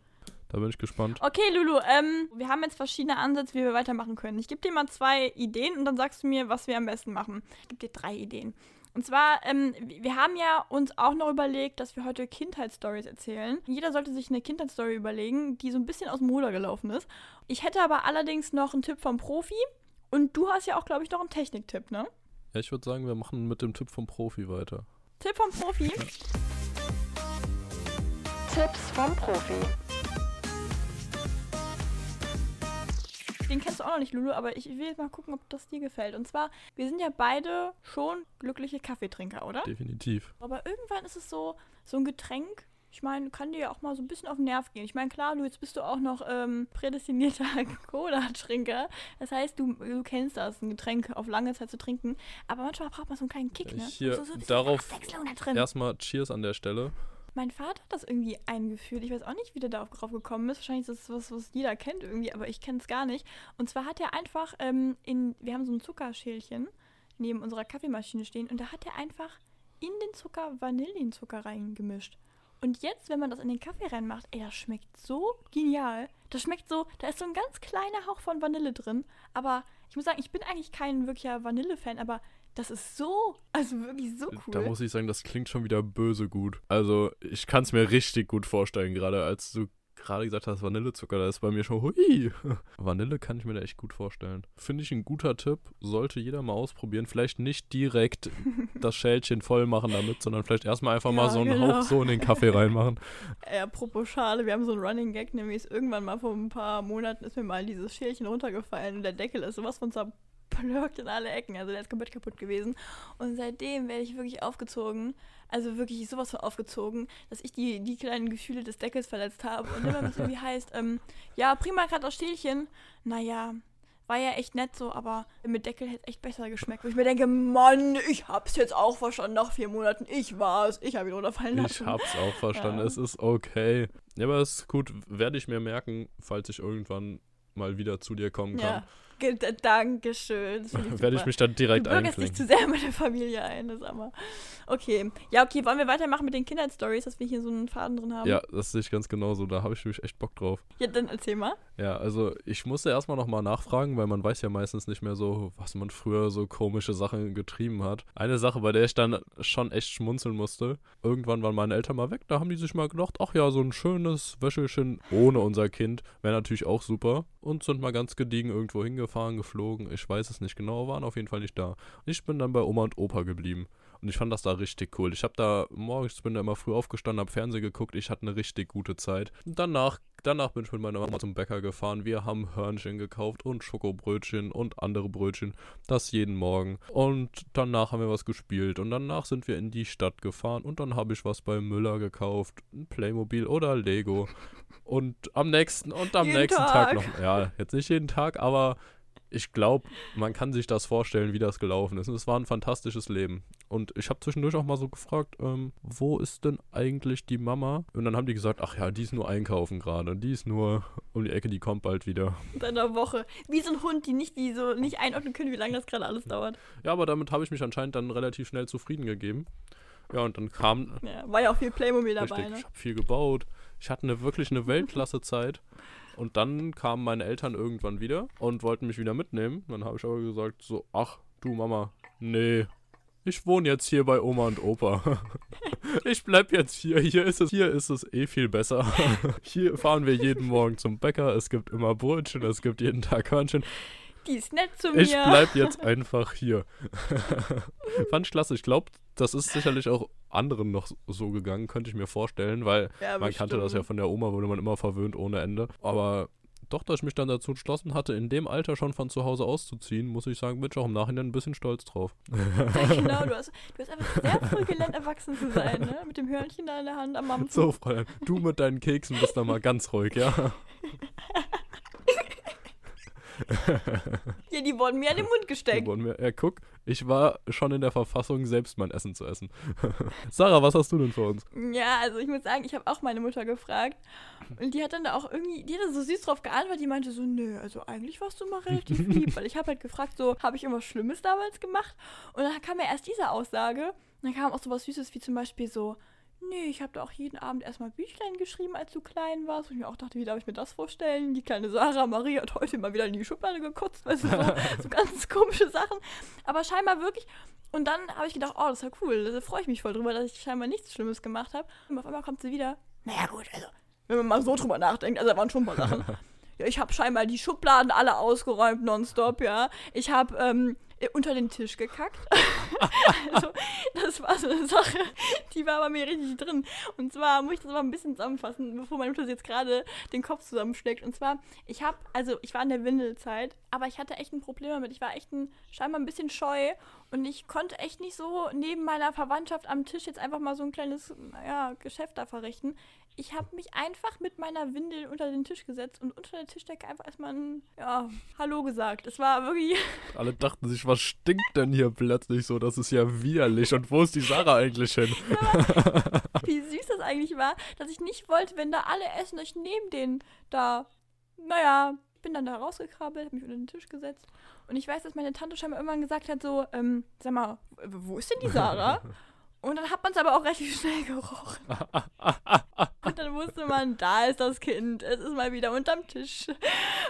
Da bin ich gespannt. Okay, Lulu, ähm, wir haben jetzt verschiedene Ansätze, wie wir weitermachen können. Ich gebe dir mal zwei Ideen und dann sagst du mir, was wir am besten machen. Ich gebe dir drei Ideen. Und zwar, ähm, wir haben ja uns auch noch überlegt, dass wir heute Kindheitsstories erzählen. Jeder sollte sich eine Kindheitsstory überlegen, die so ein bisschen aus dem Ruder gelaufen ist. Ich hätte aber allerdings noch einen Tipp vom Profi. Und du hast ja auch, glaube ich, noch einen Techniktipp, ne? Ja, ich würde sagen, wir machen mit dem Tipp vom Profi weiter. Tipp vom Profi? Ja. Tipps vom Profi. Den kennst du auch noch nicht, Lulu, aber ich will jetzt mal gucken, ob das dir gefällt. Und zwar, wir sind ja beide schon glückliche Kaffeetrinker, oder? Definitiv. Aber irgendwann ist es so, so ein Getränk, ich meine, kann dir ja auch mal so ein bisschen auf den Nerv gehen. Ich meine, klar, du, jetzt bist du auch noch ähm, prädestinierter Cola-Trinker. Das heißt, du, du kennst das, ein Getränk auf lange Zeit zu trinken. Aber manchmal braucht man so einen kleinen Kick, ne? Hier, so, so darauf erstmal Cheers an der Stelle. Mein Vater hat das irgendwie eingeführt. Ich weiß auch nicht, wie der darauf gekommen ist. Wahrscheinlich ist das was, was jeder kennt irgendwie, aber ich kenne es gar nicht. Und zwar hat er einfach ähm, in, wir haben so ein Zuckerschälchen, neben unserer Kaffeemaschine stehen und da hat er einfach in den Zucker Vanillinzucker reingemischt. Und jetzt, wenn man das in den Kaffee reinmacht, ey, das schmeckt so genial. Das schmeckt so, da ist so ein ganz kleiner Hauch von Vanille drin. Aber ich muss sagen, ich bin eigentlich kein wirklicher Vanille-Fan, aber das ist so, also wirklich so cool. Da muss ich sagen, das klingt schon wieder böse gut. Also ich kann es mir richtig gut vorstellen, gerade als du gerade gesagt hast, Vanillezucker, da ist bei mir schon hui. Vanille kann ich mir da echt gut vorstellen. Finde ich ein guter Tipp, sollte jeder mal ausprobieren. Vielleicht nicht direkt das Schälchen voll machen damit, sondern vielleicht erstmal einfach ja, mal so einen genau. Hauch so in den Kaffee reinmachen. Ja, apropos Schale, wir haben so einen Running Gag, nämlich irgendwann mal vor ein paar Monaten ist mir mal dieses Schälchen runtergefallen und der Deckel ist sowas von zerplöckt in alle Ecken, also der ist komplett kaputt gewesen und seitdem werde ich wirklich aufgezogen. Also wirklich sowas von aufgezogen, dass ich die, die kleinen Gefühle des Deckels verletzt habe. Und immer, wenn es irgendwie heißt, ähm, ja, prima, gerade das Stählchen. Naja, war ja echt nett so, aber mit Deckel hätte es echt besser geschmeckt. Wo ich mir denke, Mann, ich hab's jetzt auch verstanden nach vier Monaten. Ich war's, ich habe ihn runterfallen lassen. Ich hab's auch verstanden, ja. Es ist okay. Ja, aber es ist gut, werde ich mir merken, falls ich irgendwann mal wieder zu dir kommen kann. Ja, g- Dankeschön. Werde ich mich dann direkt einbringen. Du bürgerst dich zu sehr mit der Familie ein, das aber. Okay. Ja, okay, wollen wir weitermachen mit den Kindheitsstories, dass wir hier so einen Faden drin haben? Ja, das sehe ich ganz genauso. Da habe ich nämlich echt Bock drauf. Ja, dann erzähl mal. Ja, also ich musste erstmal nochmal nachfragen, weil man weiß ja meistens nicht mehr so, was man früher so komische Sachen getrieben hat. Eine Sache, bei der ich dann schon echt schmunzeln musste. Irgendwann waren meine Eltern mal weg, da haben die sich mal gedacht, ach ja, so ein schönes Wäschelchen ohne unser Kind wäre natürlich auch super. Und sind mal ganz gediegen irgendwo hingefahren, geflogen. Ich weiß es nicht genau, waren auf jeden Fall nicht da. Ich bin dann bei Oma und Opa geblieben. Und ich fand das da richtig cool. Ich habe da morgens, bin da immer früh aufgestanden, habe Fernsehen geguckt. Ich hatte eine richtig gute Zeit. Und danach, danach bin ich mit meiner Mama zum Bäcker gefahren. Wir haben Hörnchen gekauft und Schokobrötchen und andere Brötchen. Das jeden Morgen. Und danach haben wir was gespielt. Und danach sind wir in die Stadt gefahren. Und dann habe ich was bei Müller gekauft. Ein Playmobil oder Lego. Und am nächsten, und am jeden nächsten Tag. Tag noch. Ja, jetzt nicht jeden Tag, aber ich glaube, man kann sich das vorstellen, wie das gelaufen ist. Und es war ein fantastisches Leben. Und ich habe zwischendurch auch mal so gefragt, ähm, wo ist denn eigentlich die Mama? Und dann haben die gesagt, ach ja, die ist nur einkaufen gerade. Die ist nur um die Ecke, die kommt bald wieder. In einer Woche. Wie so ein Hund, die nicht, die so nicht einordnen können, wie lange das gerade alles dauert. Ja, aber damit habe ich mich anscheinend dann relativ schnell zufrieden gegeben. Ja, und dann kam... Ja, war ja auch viel Playmobil dabei, richtig, ne? Ich habe viel gebaut. Ich hatte eine, wirklich eine Weltklasse-Zeit. Und dann kamen meine Eltern irgendwann wieder und wollten mich wieder mitnehmen. Dann habe ich aber gesagt so, ach du Mama, nee, ich wohne jetzt hier bei Oma und Opa. Ich bleib jetzt hier, hier ist es, hier ist es eh viel besser. Hier fahren wir jeden Morgen zum Bäcker, es gibt immer Brötchen, es gibt jeden Tag Hörnchen. Die ist nett zu mir. Ich bleib jetzt einfach hier. Fand ich klasse. Ich glaube, das ist sicherlich auch anderen noch so gegangen, könnte ich mir vorstellen, weil ja, man kannte das ja von der Oma, wurde man immer verwöhnt ohne Ende. Aber doch, dass ich mich dann dazu entschlossen hatte, in dem Alter schon von zu Hause auszuziehen, muss ich sagen, bin ich auch im Nachhinein ein bisschen stolz drauf. Ja, genau, du hast, du hast einfach sehr früh gelernt, erwachsen zu sein, ne? Mit dem Hörnchen da in der Hand am Mampfen. So, Fräulein, du mit deinen Keksen bist da mal ganz ruhig, ja? Ja, die wurden mir in den Mund gesteckt. Die wurden mir, ja, guck, ich war schon in der Verfassung, selbst mein Essen zu essen. Sarah, was hast du denn für uns? Ja, also ich muss sagen, ich habe auch meine Mutter gefragt. Und die hat dann da auch irgendwie, die hat so süß drauf geantwortet, die meinte so, nö, also eigentlich warst du mal relativ lieb. Weil ich habe halt gefragt, so, habe ich irgendwas Schlimmes damals gemacht? Und dann kam ja erst diese Aussage. Und dann kam auch sowas Süßes wie zum Beispiel so, nee, ich habe da auch jeden Abend erstmal Büchlein geschrieben, als du klein warst. Und ich mir auch dachte, wie darf ich mir das vorstellen? Die kleine Sarah Maria hat heute mal wieder in die Schublade gekotzt. Weißt du, so, so ganz komische Sachen. Aber scheinbar wirklich. Und dann habe ich gedacht, oh, das ist ja cool. Da freue ich mich voll drüber, dass ich scheinbar nichts Schlimmes gemacht habe. Und auf einmal kommt sie wieder. Naja gut, also, wenn man mal so drüber nachdenkt, also da waren schon ein paar Sachen. Ja, ich habe scheinbar die Schubladen alle ausgeräumt nonstop, ja. Ich habe, ähm... unter den Tisch gekackt. Also, das war so eine Sache, die war bei mir richtig drin. Und zwar muss ich das mal ein bisschen zusammenfassen, bevor meine Mutter jetzt gerade den Kopf zusammenschlägt. Und zwar, ich habe, also ich war in der Windelzeit, aber ich hatte echt ein Problem damit. Ich war echt ein, scheinbar ein bisschen scheu und ich konnte echt nicht so neben meiner Verwandtschaft am Tisch jetzt einfach mal so ein kleines, naja, Geschäft da verrichten. Ich habe mich einfach mit meiner Windel unter den Tisch gesetzt und unter der Tischdecke einfach erstmal ein, ja, Hallo gesagt. Es war wirklich... Alle dachten sich, was stinkt denn hier plötzlich so? Das ist ja widerlich. Und wo ist die Sarah eigentlich hin? Ja, wie süß das eigentlich war, dass ich nicht wollte, wenn da alle essen, dass ich neben denen da, naja, bin dann da rausgekrabbelt, habe mich unter den Tisch gesetzt. Und ich weiß, dass meine Tante scheinbar irgendwann gesagt hat, so, ähm, sag mal, wo ist denn die Sarah? Und dann hat man es aber auch relativ schnell gerochen. Und dann wusste man, da ist das Kind. Es ist mal wieder unterm Tisch.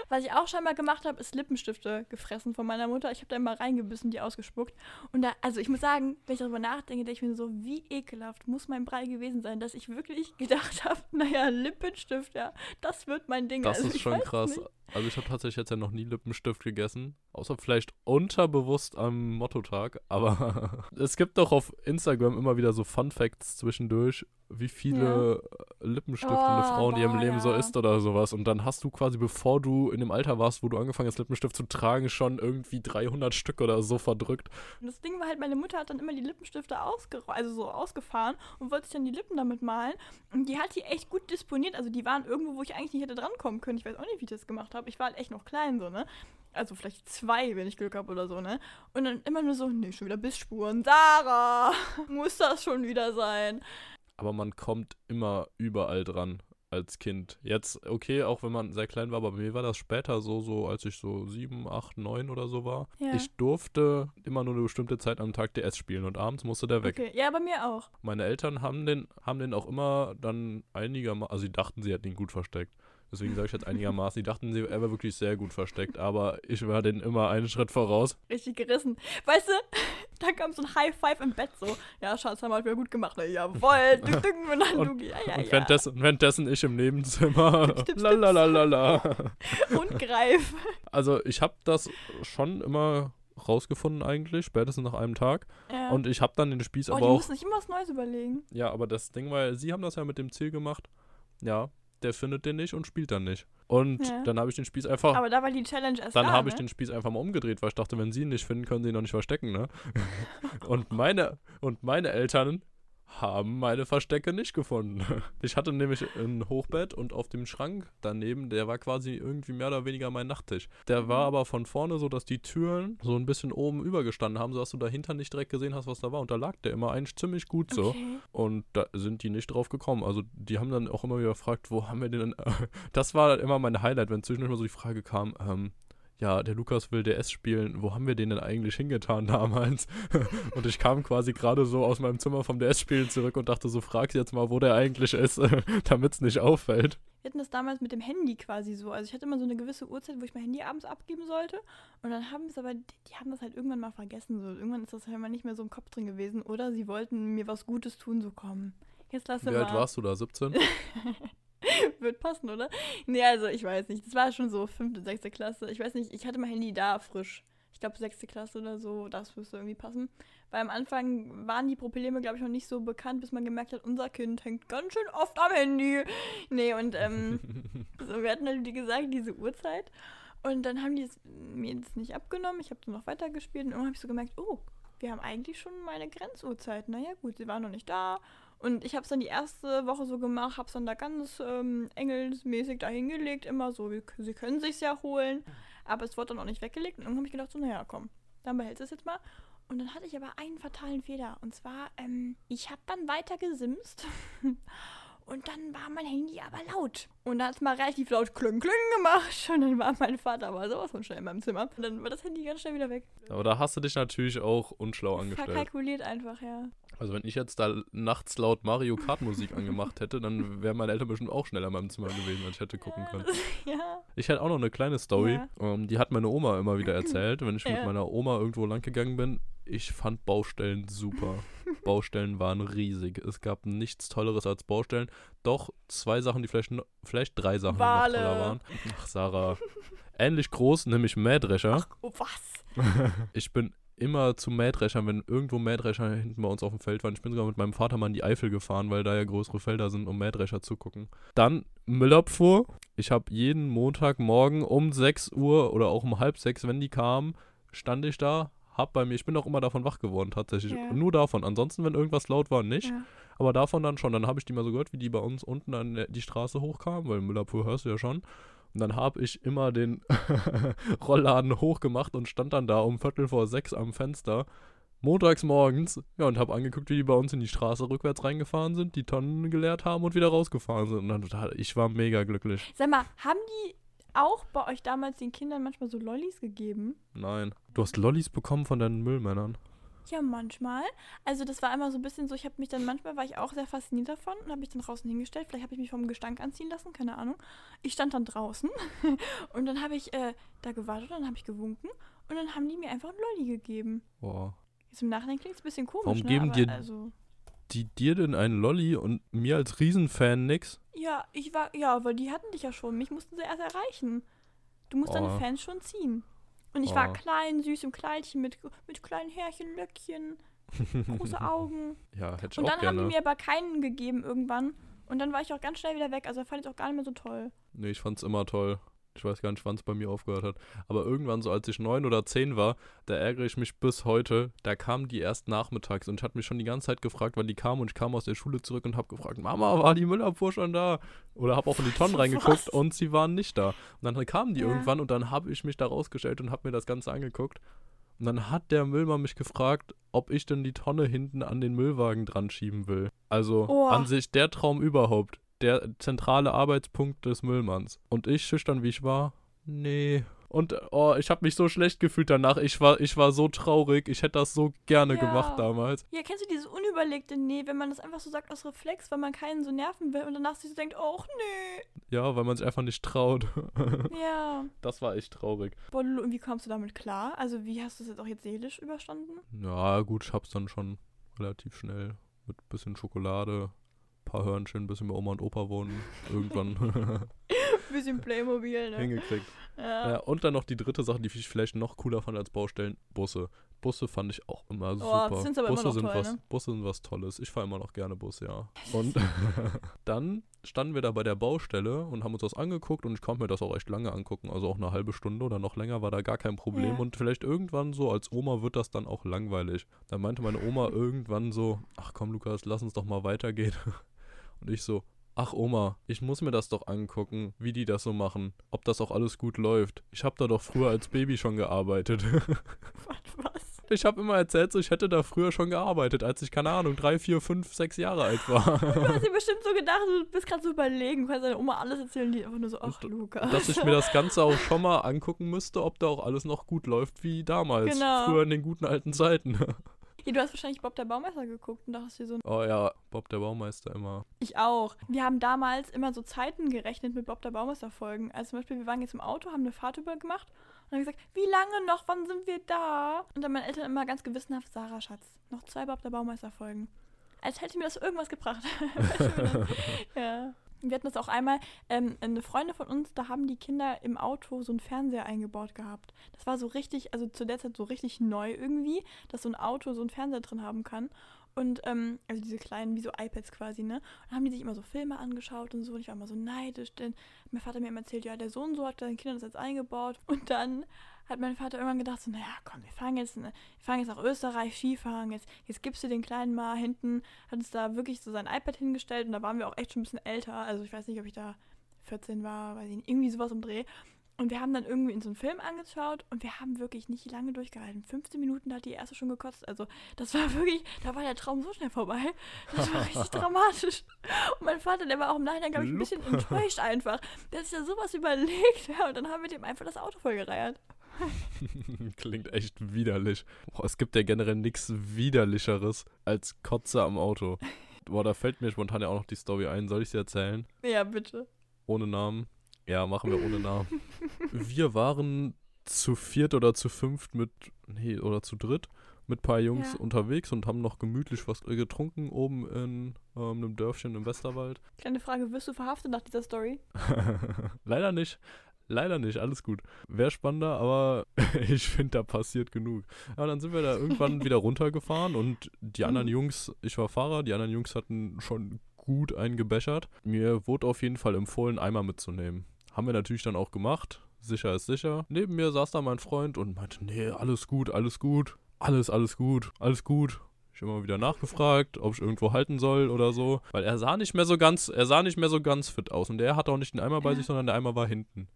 Was ich auch scheinbar gemacht habe, ist Lippenstifte gefressen von meiner Mutter. Ich habe da immer reingebissen, die ausgespuckt. Und da, also ich muss sagen, wenn ich darüber nachdenke, denke ich mir so, wie ekelhaft muss mein Brei gewesen sein, dass ich wirklich gedacht habe, naja, Lippenstift, ja, das wird mein Ding. Das also, ist schon krass. Nicht. Also ich habe tatsächlich jetzt ja noch nie Lippenstift gegessen, außer vielleicht unterbewusst am Motto-Tag. Aber es gibt doch auf Instagram immer wieder so Fun-Facts zwischendurch, wie viele ja. lippenstiftende oh, Frauen, boah, die im Leben ja. so isst oder sowas. Und dann hast du quasi, bevor du in dem Alter warst, wo du angefangen hast, Lippenstift zu tragen, schon irgendwie dreihundert Stück oder so verdrückt. Und das Ding war halt, meine Mutter hat dann immer die Lippenstifte ausger- also so ausgefahren und wollte sich dann die Lippen damit malen. Und die hat die echt gut disponiert. Also die waren irgendwo, wo ich eigentlich nicht hätte drankommen können. Ich weiß auch nicht, wie ich das gemacht habe. Ich war halt echt noch klein, so, ne? Also vielleicht zwei, wenn ich Glück habe oder so, ne? Und dann immer nur so, nee, schon wieder Bissspuren. Sarah, muss das schon wieder sein? Aber man kommt immer überall dran als Kind. Jetzt, okay, auch wenn man sehr klein war, aber bei mir war das später so, so als ich so sieben, acht, neun oder so war. Ja. Ich durfte immer nur eine bestimmte Zeit am Tag D S spielen und abends musste der weg. Okay. Ja, bei mir auch. Meine Eltern haben den, haben den auch immer dann einigermaßen, also sie dachten, sie hätten ihn gut versteckt. Deswegen sage ich jetzt einigermaßen, die dachten, sie wäre wirklich sehr gut versteckt, aber ich war denen immer einen Schritt voraus. Richtig gerissen. Weißt du, da kam so ein High Five im Bett so. Ja, Schatz, haben wir wieder gut gemacht. Na, jawohl, dück, dück, und dann Luki. Ja, ja, und währenddessen, ja. währenddessen ich im Nebenzimmer. Lalalala. Und greif. Also ich habe das schon immer rausgefunden eigentlich, spätestens nach einem Tag. Ja. Und ich habe dann den Spieß oh, aber auch... Oh, die mussten sich immer was Neues überlegen. Ja, aber das Ding war, sie haben das ja mit dem Ziel gemacht, ja... der findet den nicht und spielt dann nicht. Und ja. dann habe ich den Spieß einfach... Aber da war die Challenge erst Dann habe ne? ich den Spieß einfach mal umgedreht, weil ich dachte, wenn sie ihn nicht finden, können sie ihn noch nicht verstecken, ne? und, meine, und meine Eltern haben meine Verstecke nicht gefunden. Ich hatte nämlich ein Hochbett und auf dem Schrank daneben, der war quasi irgendwie mehr oder weniger mein Nachttisch. Der war aber von vorne so, dass die Türen so ein bisschen oben übergestanden haben, sodass du dahinter nicht direkt gesehen hast, was da war. Und da lag der immer eigentlich ziemlich gut so. Okay. Und da sind die nicht drauf gekommen. Also die haben dann auch immer wieder gefragt, wo haben wir den denn? Das war immer mein Highlight, wenn zwischendurch mal so die Frage kam, ähm, ja, der Lukas will D S spielen, wo haben wir den denn eigentlich hingetan damals? Und ich kam quasi gerade so aus meinem Zimmer vom D S-Spielen zurück und dachte so, frag jetzt mal, wo der eigentlich ist, damit es nicht auffällt. Wir hatten das damals mit dem Handy quasi so. Also ich hatte immer so eine gewisse Uhrzeit, wo ich mein Handy abends abgeben sollte. Und dann haben es aber, die, die haben das halt irgendwann mal vergessen. So. Irgendwann ist das halt immer nicht mehr so im Kopf drin gewesen. Oder sie wollten mir was Gutes tun, so kommen. Jetzt lass mal. Wie alt warst du da, siebzehn? Wird passen, oder? Nee, also ich weiß nicht. Das war schon so fünfte, sechste Klasse. Ich weiß nicht, ich hatte mein Handy da frisch. Ich glaube sechste Klasse oder so, das müsste irgendwie passen. Weil am Anfang waren die Probleme, glaube ich, noch nicht so bekannt, bis man gemerkt hat, unser Kind hängt ganz schön oft am Handy. Nee, und ähm, so, wir hatten halt, wie gesagt, diese Uhrzeit. Und dann haben die es mir jetzt nicht abgenommen. Ich habe dann noch weitergespielt und irgendwann habe ich so gemerkt, oh, wir haben eigentlich schon meine Grenzuhrzeit. Naja gut, sie waren noch nicht da. Und ich habe es dann die erste Woche so gemacht, habe es dann da ganz ähm, engelsmäßig da hingelegt, immer so, wir, sie können sich's ja holen, aber es wurde dann auch nicht weggelegt. Und dann habe ich gedacht so, naja, komm, dann behältst du es jetzt mal. Und dann hatte ich aber einen fatalen Fehler. Und zwar, ähm, ich habe dann weiter gesimst und dann war mein Handy aber laut. Und da hat es mal relativ laut Kling Kling gemacht und dann war mein Vater aber sowas von schnell in meinem Zimmer. Und dann war das Handy ganz schnell wieder weg. Aber da hast du dich natürlich auch unschlau angestellt. Verkalkuliert einfach, ja. Also wenn ich jetzt da nachts laut Mario Kart Musik angemacht hätte, dann wären meine Eltern bestimmt auch schneller in meinem Zimmer gewesen, als ich hätte gucken können. Ja. Ich hätte auch noch eine kleine Story, ja. ähm, die hat meine Oma immer wieder erzählt, wenn ich ja. mit meiner Oma irgendwo lang gegangen bin. Ich fand Baustellen super. Baustellen waren riesig. Es gab nichts Tolleres als Baustellen. Doch zwei Sachen, die vielleicht, vielleicht drei Sachen, die noch toller waren. Ach, Sarah. Ähnlich groß, nämlich Mähdrescher. Ach, oh, was? Ich bin immer zu Mähdreschern, wenn irgendwo Mähdrescher hinten bei uns auf dem Feld waren. Ich bin sogar mit meinem Vater mal in die Eifel gefahren, weil da ja größere Felder sind, um Mähdrescher zu gucken. Dann Müllabfuhr. Ich habe jeden Montagmorgen um sechs Uhr oder auch um halb sechs, wenn die kamen, stand ich da, hab bei mir, ich bin auch immer davon wach geworden tatsächlich. Ja. Nur davon. Ansonsten, wenn irgendwas laut war, nicht. Ja. Aber davon dann schon. Dann habe ich die mal so gehört, wie die bei uns unten an die Straße hochkamen, weil Müllabfuhr hörst du ja schon. Und dann habe ich immer den Rollladen hochgemacht und stand dann da um Viertel vor sechs am Fenster, montags morgens, ja, und habe angeguckt, wie die bei uns in die Straße rückwärts reingefahren sind, die Tonnen geleert haben und wieder rausgefahren sind. Und dann, ich war mega glücklich. Sag mal, haben die auch bei euch damals den Kindern manchmal so Lollis gegeben? Nein. Du hast Lollis bekommen von deinen Müllmännern? Ja, manchmal. Also das war immer so ein bisschen so, ich habe mich dann, manchmal war ich auch sehr fasziniert davon und habe mich dann draußen hingestellt. Vielleicht habe ich mich vom Gestank anziehen lassen, keine Ahnung. Ich stand dann draußen und dann habe ich äh, da gewartet und dann habe ich gewunken und dann haben die mir einfach einen Lolli gegeben. Boah. Jetzt im Nachhinein klingt es ein bisschen komisch, warum geben ne? Aber dir, also die dir denn einen Lolli und mir als Riesenfan nix? Ja, ich war, ja, weil die hatten dich ja schon. Mich mussten sie erst erreichen. Du musst oh. deine Fans schon ziehen. Und ich oh. war klein, süß im Kleidchen mit, mit kleinen Härchen, Löckchen, große Augen. Ja, hätte ich auch gerne. Und dann haben die mir aber keinen gegeben irgendwann. Und dann war ich auch ganz schnell wieder weg. Also fand ich es auch gar nicht mehr so toll. Nee, ich fand es immer toll. Ich weiß gar nicht, wann es bei mir aufgehört hat. Aber irgendwann, so als ich neun oder zehn war, da ärgere ich mich bis heute, da kamen die erst nachmittags. Und ich hatte mich schon die ganze Zeit gefragt, wann die kamen. Und ich kam aus der Schule zurück und habe gefragt, Mama, war die Müllabfuhr schon da? Oder habe auch in die Tonnen reingeguckt und sie waren nicht da. Und dann kamen die ja. irgendwann und dann habe ich mich da rausgestellt und habe mir das Ganze angeguckt. Und dann hat der Müllmann mich gefragt, ob ich denn die Tonne hinten an den Müllwagen dran schieben will. Also oh. an sich der Traum überhaupt. Der zentrale Arbeitspunkt des Müllmanns. Und ich, schüchtern wie ich war, nee. Und oh, ich habe mich so schlecht gefühlt danach. Ich war, ich war so traurig. Ich hätte das so gerne ja. gemacht damals. Ja, kennst du dieses unüberlegte Nee, wenn man das einfach so sagt aus Reflex, weil man keinen so nerven will und danach sich so denkt, oh, nee. Ja, weil man sich einfach nicht traut. Ja. Das war echt traurig. Boah, Lulu, und wie kommst du damit klar? Also wie hast du es jetzt auch jetzt seelisch überstanden? Ja, gut, ich hab's dann schon relativ schnell mit ein bisschen Schokolade, paar Hörnchen, bis wir bei Oma und Opa wohnen. Irgendwann. Bisschen Playmobil, ne? Hingekriegt. Ja. Ja, und dann noch die dritte Sache, die ich vielleicht noch cooler fand als Baustellen, Busse. Busse fand ich auch immer oh, super. Das sind's aber Busse, immer noch sind toll, was, ne? Busse sind was Tolles. Ich fahre immer noch gerne Bus, ja. Und dann standen wir da bei der Baustelle und haben uns das angeguckt und ich konnte mir das auch echt lange angucken. Also auch eine halbe Stunde oder noch länger war da gar kein Problem. Ja. Und vielleicht irgendwann so, als Oma wird das dann auch langweilig. Dann meinte meine Oma irgendwann so, ach komm Lukas, lass uns doch mal weitergehen. Und ich so, ach Oma, ich muss mir das doch angucken, wie die das so machen, ob das auch alles gut läuft. Ich habe da doch früher als Baby schon gearbeitet. Was? Ich habe immer erzählt, so, ich hätte da früher schon gearbeitet, als ich, keine Ahnung, drei, vier, fünf, sechs Jahre alt war. Du hast dir bestimmt so gedacht, du bist gerade so überlegen, kannst deiner Oma alles erzählen, die einfach nur so, ach Lukas. Dass ich mir das Ganze auch schon mal angucken müsste, ob da auch alles noch gut läuft wie damals, genau. Früher in den guten alten Zeiten. Ja, du hast wahrscheinlich Bob der Baumeister geguckt und dachtest dir so... Oh ja, Bob der Baumeister immer. Ich auch. Wir haben damals immer so Zeiten gerechnet mit Bob der Baumeister-Folgen. Also zum Beispiel, wir waren jetzt im Auto, haben eine Fahrt über gemacht und haben gesagt, wie lange noch, wann sind wir da? Und dann meine Eltern immer ganz gewissenhaft, Sarah, Schatz, noch zwei Bob der Baumeister-Folgen. Als hätte mir das irgendwas gebracht. Ja. Wir hatten das auch einmal, ähm, eine Freundin von uns, da haben die Kinder im Auto so einen Fernseher eingebaut gehabt. Das war so richtig, also zu der Zeit so richtig neu irgendwie, dass so ein Auto so einen Fernseher drin haben kann. Und, ähm, also diese kleinen, wie so iPads quasi, ne? Und dann haben die sich immer so Filme angeschaut und so. Und ich war immer so neidisch, denn mein Vater mir immer erzählt, ja, der Sohn so hat seinen Kindern das jetzt eingebaut. Und dann hat mein Vater irgendwann gedacht, so, naja, komm, wir fahren jetzt, wir fahren jetzt nach Österreich, Skifahren, jetzt, jetzt gibst du den Kleinen mal hinten. Hat uns da wirklich so sein iPad hingestellt und da waren wir auch echt schon ein bisschen älter. Also ich weiß nicht, ob ich da vierzehn war, weiß ich nicht, irgendwie sowas im Dreh. Und wir haben dann irgendwie in so einen Film angeschaut und wir haben wirklich nicht lange durchgehalten. fünfzehn Minuten hat die erste schon gekotzt. Also das war wirklich, da war der Traum so schnell vorbei. Das war richtig dramatisch. Und mein Vater, der war auch im Nachhinein, glaube ich, ein bisschen enttäuscht einfach. Der hat sich da sowas überlegt. Ja, und dann haben wir dem einfach das Auto vollgereiert. Klingt echt widerlich. Boah, es gibt ja generell nichts Widerlicheres als Kotze am Auto. Boah, da fällt mir spontan ja auch noch die Story ein. Soll ich sie erzählen? Ja, bitte. Ohne Namen. Ja, machen wir ohne Namen. Wir waren zu viert oder zu fünft mit, nee, oder zu dritt mit ein paar Jungs ja. unterwegs und haben noch gemütlich was getrunken oben in ähm, einem Dörfchen im Westerwald. Kleine Frage, wirst du verhaftet nach dieser Story? Leider nicht. Leider nicht, alles gut. Wäre spannender, aber ich finde, da passiert genug. Aber dann sind wir da irgendwann wieder runtergefahren und die anderen Jungs, ich war Fahrer, die anderen Jungs hatten schon gut eingebechert. Mir wurde auf jeden Fall empfohlen, Eimer mitzunehmen. Haben wir natürlich dann auch gemacht. Sicher ist sicher. Neben mir saß da mein Freund und meinte, nee, alles gut, alles gut. Alles, alles gut, alles gut. Ich habe immer wieder nachgefragt, ob ich irgendwo halten soll oder so. Weil er sah nicht mehr so ganz, er sah nicht mehr so ganz fit aus. Und der hatte auch nicht den Eimer bei sich, sondern der Eimer war hinten.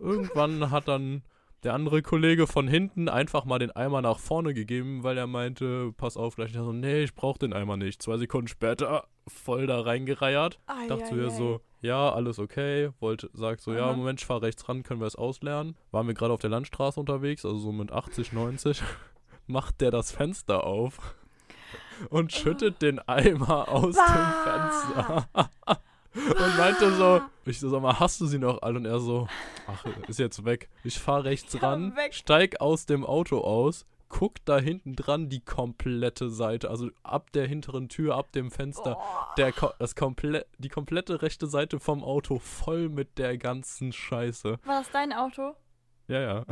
Irgendwann hat dann der andere Kollege von hinten einfach mal den Eimer nach vorne gegeben, weil er meinte, pass auf, gleich. Ich dachte so, nee, ich brauche den Eimer nicht. Zwei Sekunden später voll da reingereiert. Dachte so, ja so, ja, alles okay, wollte, sagt so, mhm. ja, Moment, ich fahr rechts ran, können wir es auslernen. Waren wir gerade auf der Landstraße unterwegs, also so mit achtzig, neunzig, macht der das Fenster auf und schüttet oh. den Eimer aus bah. dem Fenster. Und meinte so, ich so, sag mal, hast du sie noch alle? Und er so, ach, ist jetzt weg. Ich fahr rechts ja, ran, weg. steig aus dem Auto aus, guck da hinten dran die komplette Seite, also ab der hinteren Tür, ab dem Fenster, oh. der, das komple- die komplette rechte Seite vom Auto voll mit der ganzen Scheiße. War das dein Auto? Ja, ja.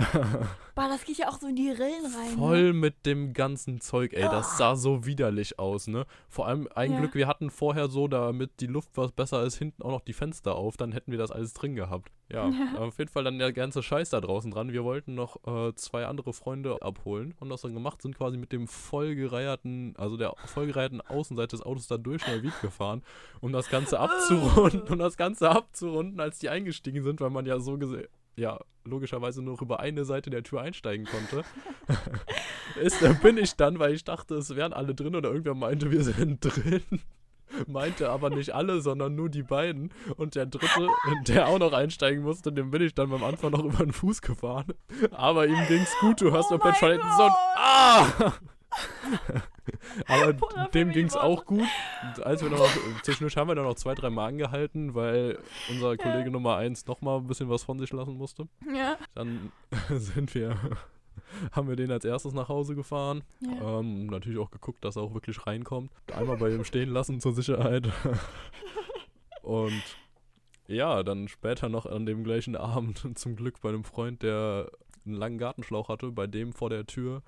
Boah, das geht ja auch so in die Rillen rein. Voll ne? mit dem ganzen Zeug, ey. Das sah so widerlich aus, ne? Vor allem, ein ja. Glück, wir hatten vorher so, damit die Luft was besser ist, hinten auch noch die Fenster auf. Dann hätten wir das alles drin gehabt. Ja, ja. auf jeden Fall dann der ganze Scheiß da draußen dran. Wir wollten noch äh, zwei andere Freunde abholen und das dann gemacht, sind quasi mit dem vollgereierten, also der vollgereierten Außenseite des Autos da durch schnell Wied gefahren, um das Ganze abzurunden, um das Ganze abzurunden, als die eingestiegen sind, weil man ja so gesehen... ja, logischerweise nur über eine Seite der Tür einsteigen konnte. ist, bin ich dann, weil ich dachte, es wären alle drin oder irgendwer meinte, wir sind drin. Meinte aber nicht alle, sondern nur die beiden. Und der dritte, der auch noch einsteigen musste, dem bin ich dann beim Anfang noch über den Fuß gefahren. Aber ihm ging's gut, du hörst oh noch von hinten so ein Ah! aber Boah, dem ging es auch gut. Als wir noch mal, zwischendurch haben wir dann noch zwei, drei Mal angehalten, weil unser Kollege ja. Nummer eins noch mal ein bisschen was von sich lassen musste. Ja. Dann sind wir, haben wir den als erstes nach Hause gefahren. Ja. Ähm, natürlich auch geguckt, dass er auch wirklich reinkommt. Einmal bei ihm stehen lassen zur Sicherheit. Und ja, dann später noch an dem gleichen Abend zum Glück bei einem Freund, der einen langen Gartenschlauch hatte, bei dem vor der Tür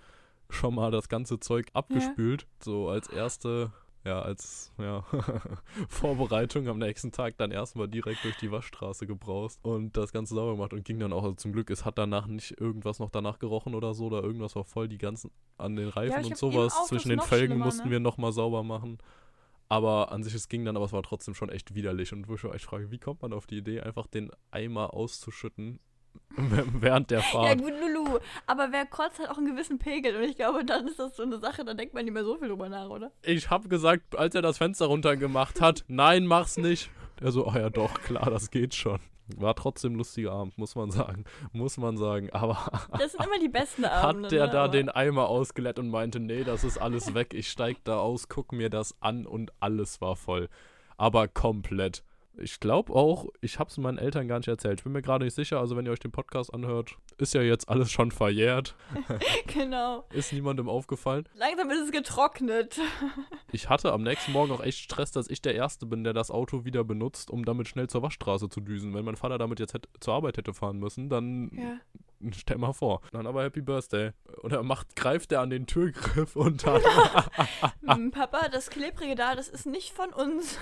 schon mal das ganze Zeug abgespült, ja. so als erste, ja, als ja, Vorbereitung am nächsten Tag dann erstmal direkt durch die Waschstraße gebraust und das Ganze sauber gemacht und ging dann auch, also zum Glück, es hat danach nicht irgendwas noch danach gerochen oder so, oder irgendwas war voll, die ganzen an den Reifen ja, und sowas, zwischen den Felgen mussten ne? wir nochmal sauber machen. Aber an sich, es ging dann, aber es war trotzdem schon echt widerlich und wo ich euch frage, wie kommt man auf die Idee, einfach den Eimer auszuschütten während der Fahrt. Ja gut, Lulu, aber wer kotzt, hat auch einen gewissen Pegel und ich glaube, dann ist das so eine Sache, da denkt man nicht mehr so viel drüber nach, oder? Ich habe gesagt, als er das Fenster runtergemacht hat, nein, mach's nicht. Er so, ah ja doch, klar, das geht schon. War trotzdem ein lustiger Abend, muss man sagen. Muss man sagen, aber... Das sind immer die besten Abende. Hat der ne, da aber. den Eimer ausgeleert und meinte, nee, das ist alles weg, ich steig da aus, guck mir das an und alles war voll. Aber komplett. Ich glaube auch, ich habe es meinen Eltern gar nicht erzählt. Ich bin mir gerade nicht sicher, also wenn ihr euch den Podcast anhört, ist ja jetzt alles schon verjährt. Genau. Ist niemandem aufgefallen. Langsam ist es getrocknet. Ich hatte am nächsten Morgen auch echt Stress, dass ich der Erste bin, der das Auto wieder benutzt, um damit schnell zur Waschstraße zu düsen. Wenn mein Vater damit jetzt hätte, zur Arbeit hätte fahren müssen, dann... Ja. Stell mal vor. Dann aber Happy Birthday. Oder macht, greift er an den Türgriff und dann... Papa, das Klebrige da, das ist nicht von uns.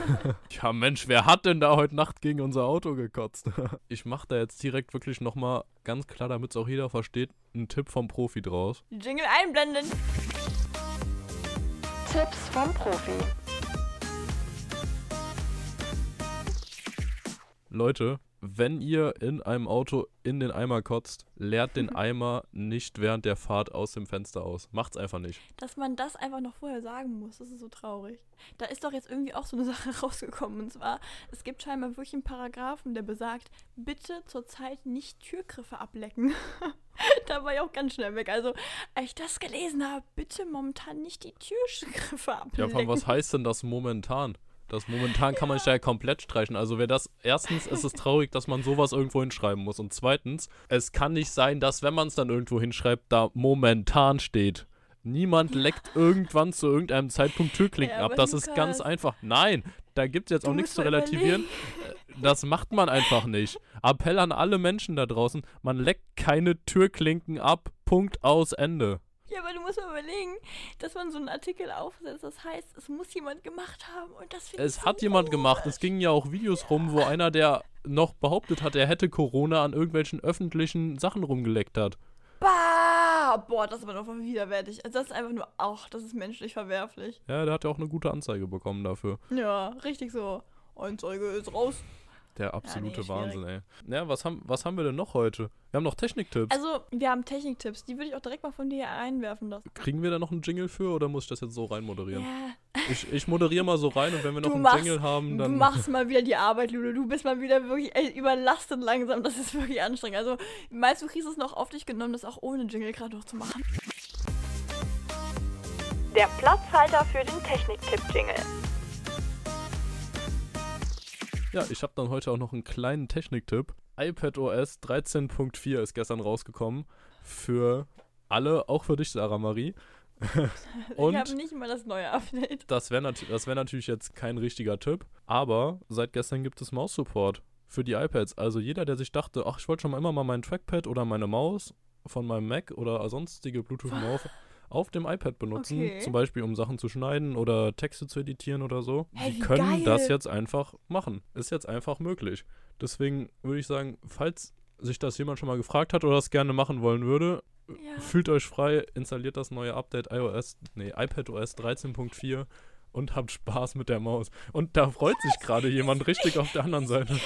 Ja Mensch, wer hat denn da heute Nacht gegen unser Auto gekotzt? Ich mach da jetzt direkt wirklich nochmal ganz klar, damit es auch jeder versteht, einen Tipp vom Profi draus. Jingle einblenden. Tipps vom Profi. Leute, wenn ihr in einem Auto in den Eimer kotzt, leert den Eimer nicht während der Fahrt aus dem Fenster aus. Macht's einfach nicht. Dass man das einfach noch vorher sagen muss, das ist so traurig. Da ist doch jetzt irgendwie auch so eine Sache rausgekommen. Und zwar, es gibt scheinbar wirklich einen Paragraphen, der besagt, bitte zurzeit nicht Türgriffe ablecken. Da war ich auch ganz schnell weg. Also, als ich das gelesen habe, bitte momentan nicht die Türgriffe ablecken. Ja, aber was heißt denn das momentan? Das momentan kann man sich ja komplett streichen. Also wer das, erstens ist es traurig, dass man sowas irgendwo hinschreiben muss. Und zweitens, es kann nicht sein, dass wenn man es dann irgendwo hinschreibt, da momentan steht. Niemand leckt irgendwann zu irgendeinem Zeitpunkt Türklinken ja, ab. Das ist ganz einfach. Nein, da gibt es jetzt auch nichts zu relativieren. Das macht man einfach nicht. Appell an alle Menschen da draußen, man leckt keine Türklinken ab. Punkt aus Ende. Ja, aber du musst mal überlegen, dass man so einen Artikel aufsetzt, das heißt, es muss jemand gemacht haben und das finde ich so komisch. Es hat jemand gemacht, es gingen ja auch Videos ja. rum, wo einer, der noch behauptet hat, er hätte Corona an irgendwelchen öffentlichen Sachen rumgeleckt hat. Bah! Boah, das ist aber doch widerwärtig. Also das ist einfach nur, auch, das ist menschlich verwerflich. Ja, der hat ja auch eine gute Anzeige bekommen dafür. Ja, richtig so. Anzeige ist raus. der absolute ja, nee, Wahnsinn, ey. Ja, was haben, was haben wir denn noch heute? Wir haben noch Techniktipps. Also, wir haben Techniktipps. Die würde ich auch direkt mal von dir einwerfen lassen. Kriegen wir da noch einen Jingle für oder muss ich das jetzt so rein moderieren? Ja. Ich, ich moderiere mal so rein und wenn wir noch du einen machst, Jingle haben, dann... Du machst mal wieder die Arbeit, Lulu. Du bist mal wieder wirklich ey, überlastet langsam. Das ist wirklich anstrengend. Also, meinst du, kriegst es noch auf dich genommen, das auch ohne Jingle gerade noch zu machen? Der Platzhalter für den Techniktipp-Jingle. Ja, ich habe dann heute auch noch einen kleinen Techniktipp. iPadOS dreizehn Punkt vier ist gestern rausgekommen. Für alle, auch für dich, Sarah Marie. Und ich habe nicht mal das neue Update. Das wäre nat- das wär natürlich jetzt kein richtiger Tipp. Aber seit gestern gibt es Maus-Support für die iPads. Also jeder, der sich dachte, ach, ich wollte schon immer mal mein Trackpad oder meine Maus von meinem Mac oder sonstige Bluetooth-Maus auf dem iPad benutzen, okay. Zum Beispiel um Sachen zu schneiden oder Texte zu editieren oder so. Hey, die können geil. Das jetzt einfach machen. Ist jetzt einfach möglich. Deswegen würde ich sagen, falls sich das jemand schon mal gefragt hat oder das gerne machen wollen würde, ja. Fühlt euch frei, installiert das neue Update iOS, nee, iPadOS dreizehn Punkt vier und habt Spaß mit der Maus. Und da freut sich gerade jemand richtig auf der anderen Seite.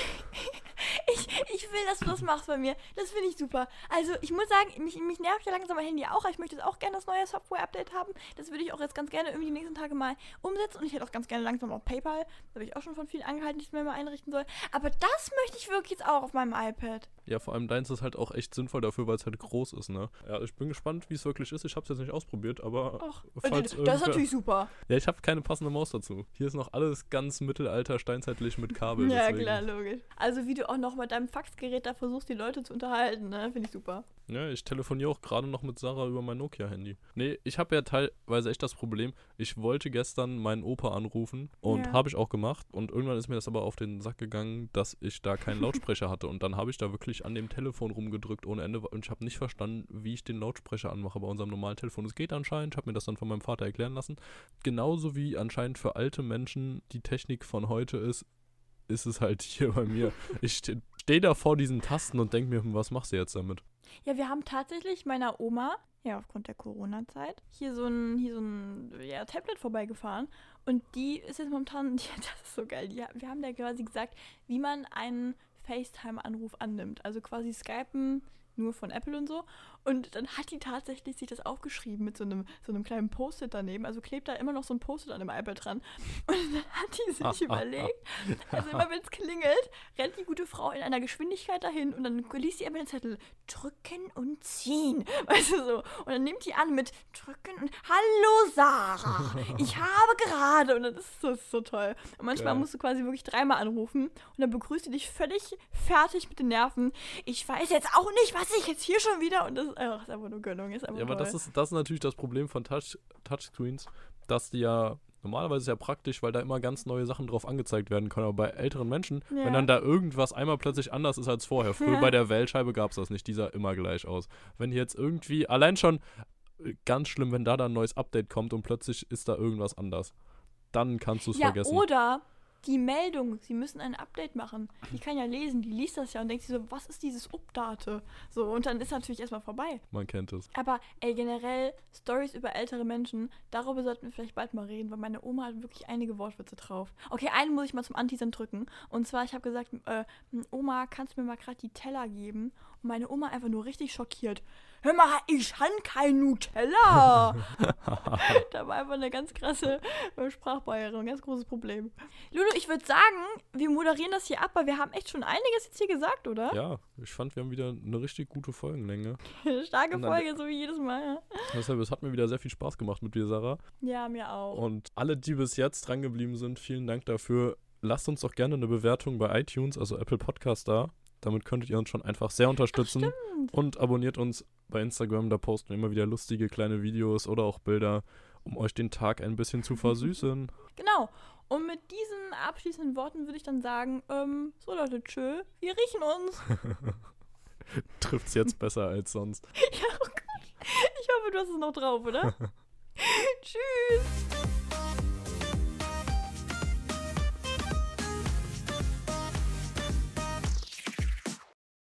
Ich, ich will, dass du das machst bei mir. Das finde ich super. Also ich muss sagen, mich, mich nervt ja langsam mein Handy auch. Ich möchte jetzt auch gerne das neue Software-Update haben. Das würde ich auch jetzt ganz gerne irgendwie die nächsten Tage mal umsetzen. Und ich hätte auch ganz gerne langsam auch PayPal. Da habe ich auch schon von vielen angehalten, die ich mir mal einrichten soll. Aber das möchte ich wirklich jetzt auch auf meinem iPad. Ja, vor allem deins ist halt auch echt sinnvoll dafür, weil es halt groß ist, ne? Ja, ich bin gespannt, wie es wirklich ist. Ich habe es jetzt nicht ausprobiert, aber... Ach, falls das ist natürlich super. Ja, ich habe keine passende Maus dazu. Hier ist noch alles ganz mittelalter, steinzeitlich mit Kabel. Ja, deswegen. Klar, logisch. Also wie du auch noch mit deinem Faxgerät da versuchst, die Leute zu unterhalten, ne? Finde ich super. Ja, ich telefoniere auch gerade noch mit Sarah über mein Nokia-Handy. Nee, ich habe ja teilweise echt das Problem, ich wollte gestern meinen Opa anrufen und ja. Habe ich auch gemacht. Und irgendwann ist mir das aber auf den Sack gegangen, dass ich da keinen Lautsprecher hatte. Und dann habe ich da wirklich an dem Telefon rumgedrückt ohne Ende und ich habe nicht verstanden, wie ich den Lautsprecher anmache bei unserem normalen Telefon. Es geht anscheinend, ich habe mir das dann von meinem Vater erklären lassen. Genauso wie anscheinend für alte Menschen die Technik von heute ist, ist es halt hier bei mir. Ich stehe steh da vor diesen Tasten und denke mir, was machst du jetzt damit? Ja, wir haben tatsächlich meiner Oma, ja aufgrund der Corona-Zeit, hier so ein, hier so ein ja, Tablet vorbeigefahren und die ist jetzt momentan, ja, das ist so geil, die, wir haben da quasi gesagt, wie man einen FaceTime-Anruf annimmt. Also quasi Skypen nur von Apple und so. Und dann hat die tatsächlich sich das aufgeschrieben mit so einem, so einem kleinen Post-it daneben. Also klebt da immer noch so ein Post-it an dem iPad dran. Und dann hat die sich ah, überlegt, ah, ah. also immer wenn es klingelt, rennt die gute Frau in einer Geschwindigkeit dahin und dann liest die immer den Zettel, drücken und ziehen. Weißt du so. Und dann nimmt die an mit drücken und hallo Sarah, ich habe gerade. Und dann ist es so toll. Und manchmal ja. Musst du quasi wirklich dreimal anrufen und dann begrüßt die dich völlig fertig mit den Nerven. Ich weiß jetzt auch nicht, was ich jetzt hier schon wieder und das ist einfach, ist einfach nur Gönnung. Ist einfach ja, aber das ist, das ist natürlich das Problem von Touch, Touchscreens, dass die ja normalerweise ist ja praktisch, weil da immer ganz neue Sachen drauf angezeigt werden können. Aber bei älteren Menschen, ja. Wenn dann da irgendwas einmal plötzlich anders ist als vorher. Früher ja. Bei der Wählscheibe gab es das nicht, die sah immer gleich aus. Wenn jetzt irgendwie, allein schon ganz schlimm, wenn da dann ein neues Update kommt und plötzlich ist da irgendwas anders. Dann kannst du es ja, vergessen. Oder die Meldung, sie müssen ein Update machen. Die kann ja lesen, die liest das ja und denkt sich so, was ist dieses Update? So, und dann ist natürlich erstmal vorbei. Man kennt es. Aber ey, generell, Stories über ältere Menschen, darüber sollten wir vielleicht bald mal reden, weil meine Oma hat wirklich einige Wortwitze drauf. Okay, einen muss ich mal zum Antisend drücken. Und zwar, ich habe gesagt, äh, Oma, kannst du mir mal gerade die Teller geben? Und meine Oma einfach nur richtig schockiert. Hör mal, ich han kein Nutella. Da war einfach eine ganz krasse Sprachbarriere, ein ganz großes Problem. Lulu, ich würde sagen, wir moderieren das hier ab, weil wir haben echt schon einiges jetzt hier gesagt, oder? Ja, ich fand, wir haben wieder eine richtig gute Folgenlänge. Starke Folge, so wie jedes Mal. Ja. Deshalb, es hat mir wieder sehr viel Spaß gemacht mit dir, Sarah. Ja, mir auch. Und alle, die bis jetzt dran geblieben sind, vielen Dank dafür. Lasst uns doch gerne eine Bewertung bei iTunes, also Apple Podcast, da. Damit könntet ihr uns schon einfach sehr unterstützen. Ach, und abonniert uns bei Instagram, da posten wir immer wieder lustige kleine Videos oder auch Bilder, um euch den Tag ein bisschen zu versüßen. Genau. Und mit diesen abschließenden Worten würde ich dann sagen, ähm, so Leute, tschö, wir riechen uns. Trifft's jetzt besser als sonst. Ja, oh Gott. Ich hoffe, du hast es noch drauf, oder? Tschüss.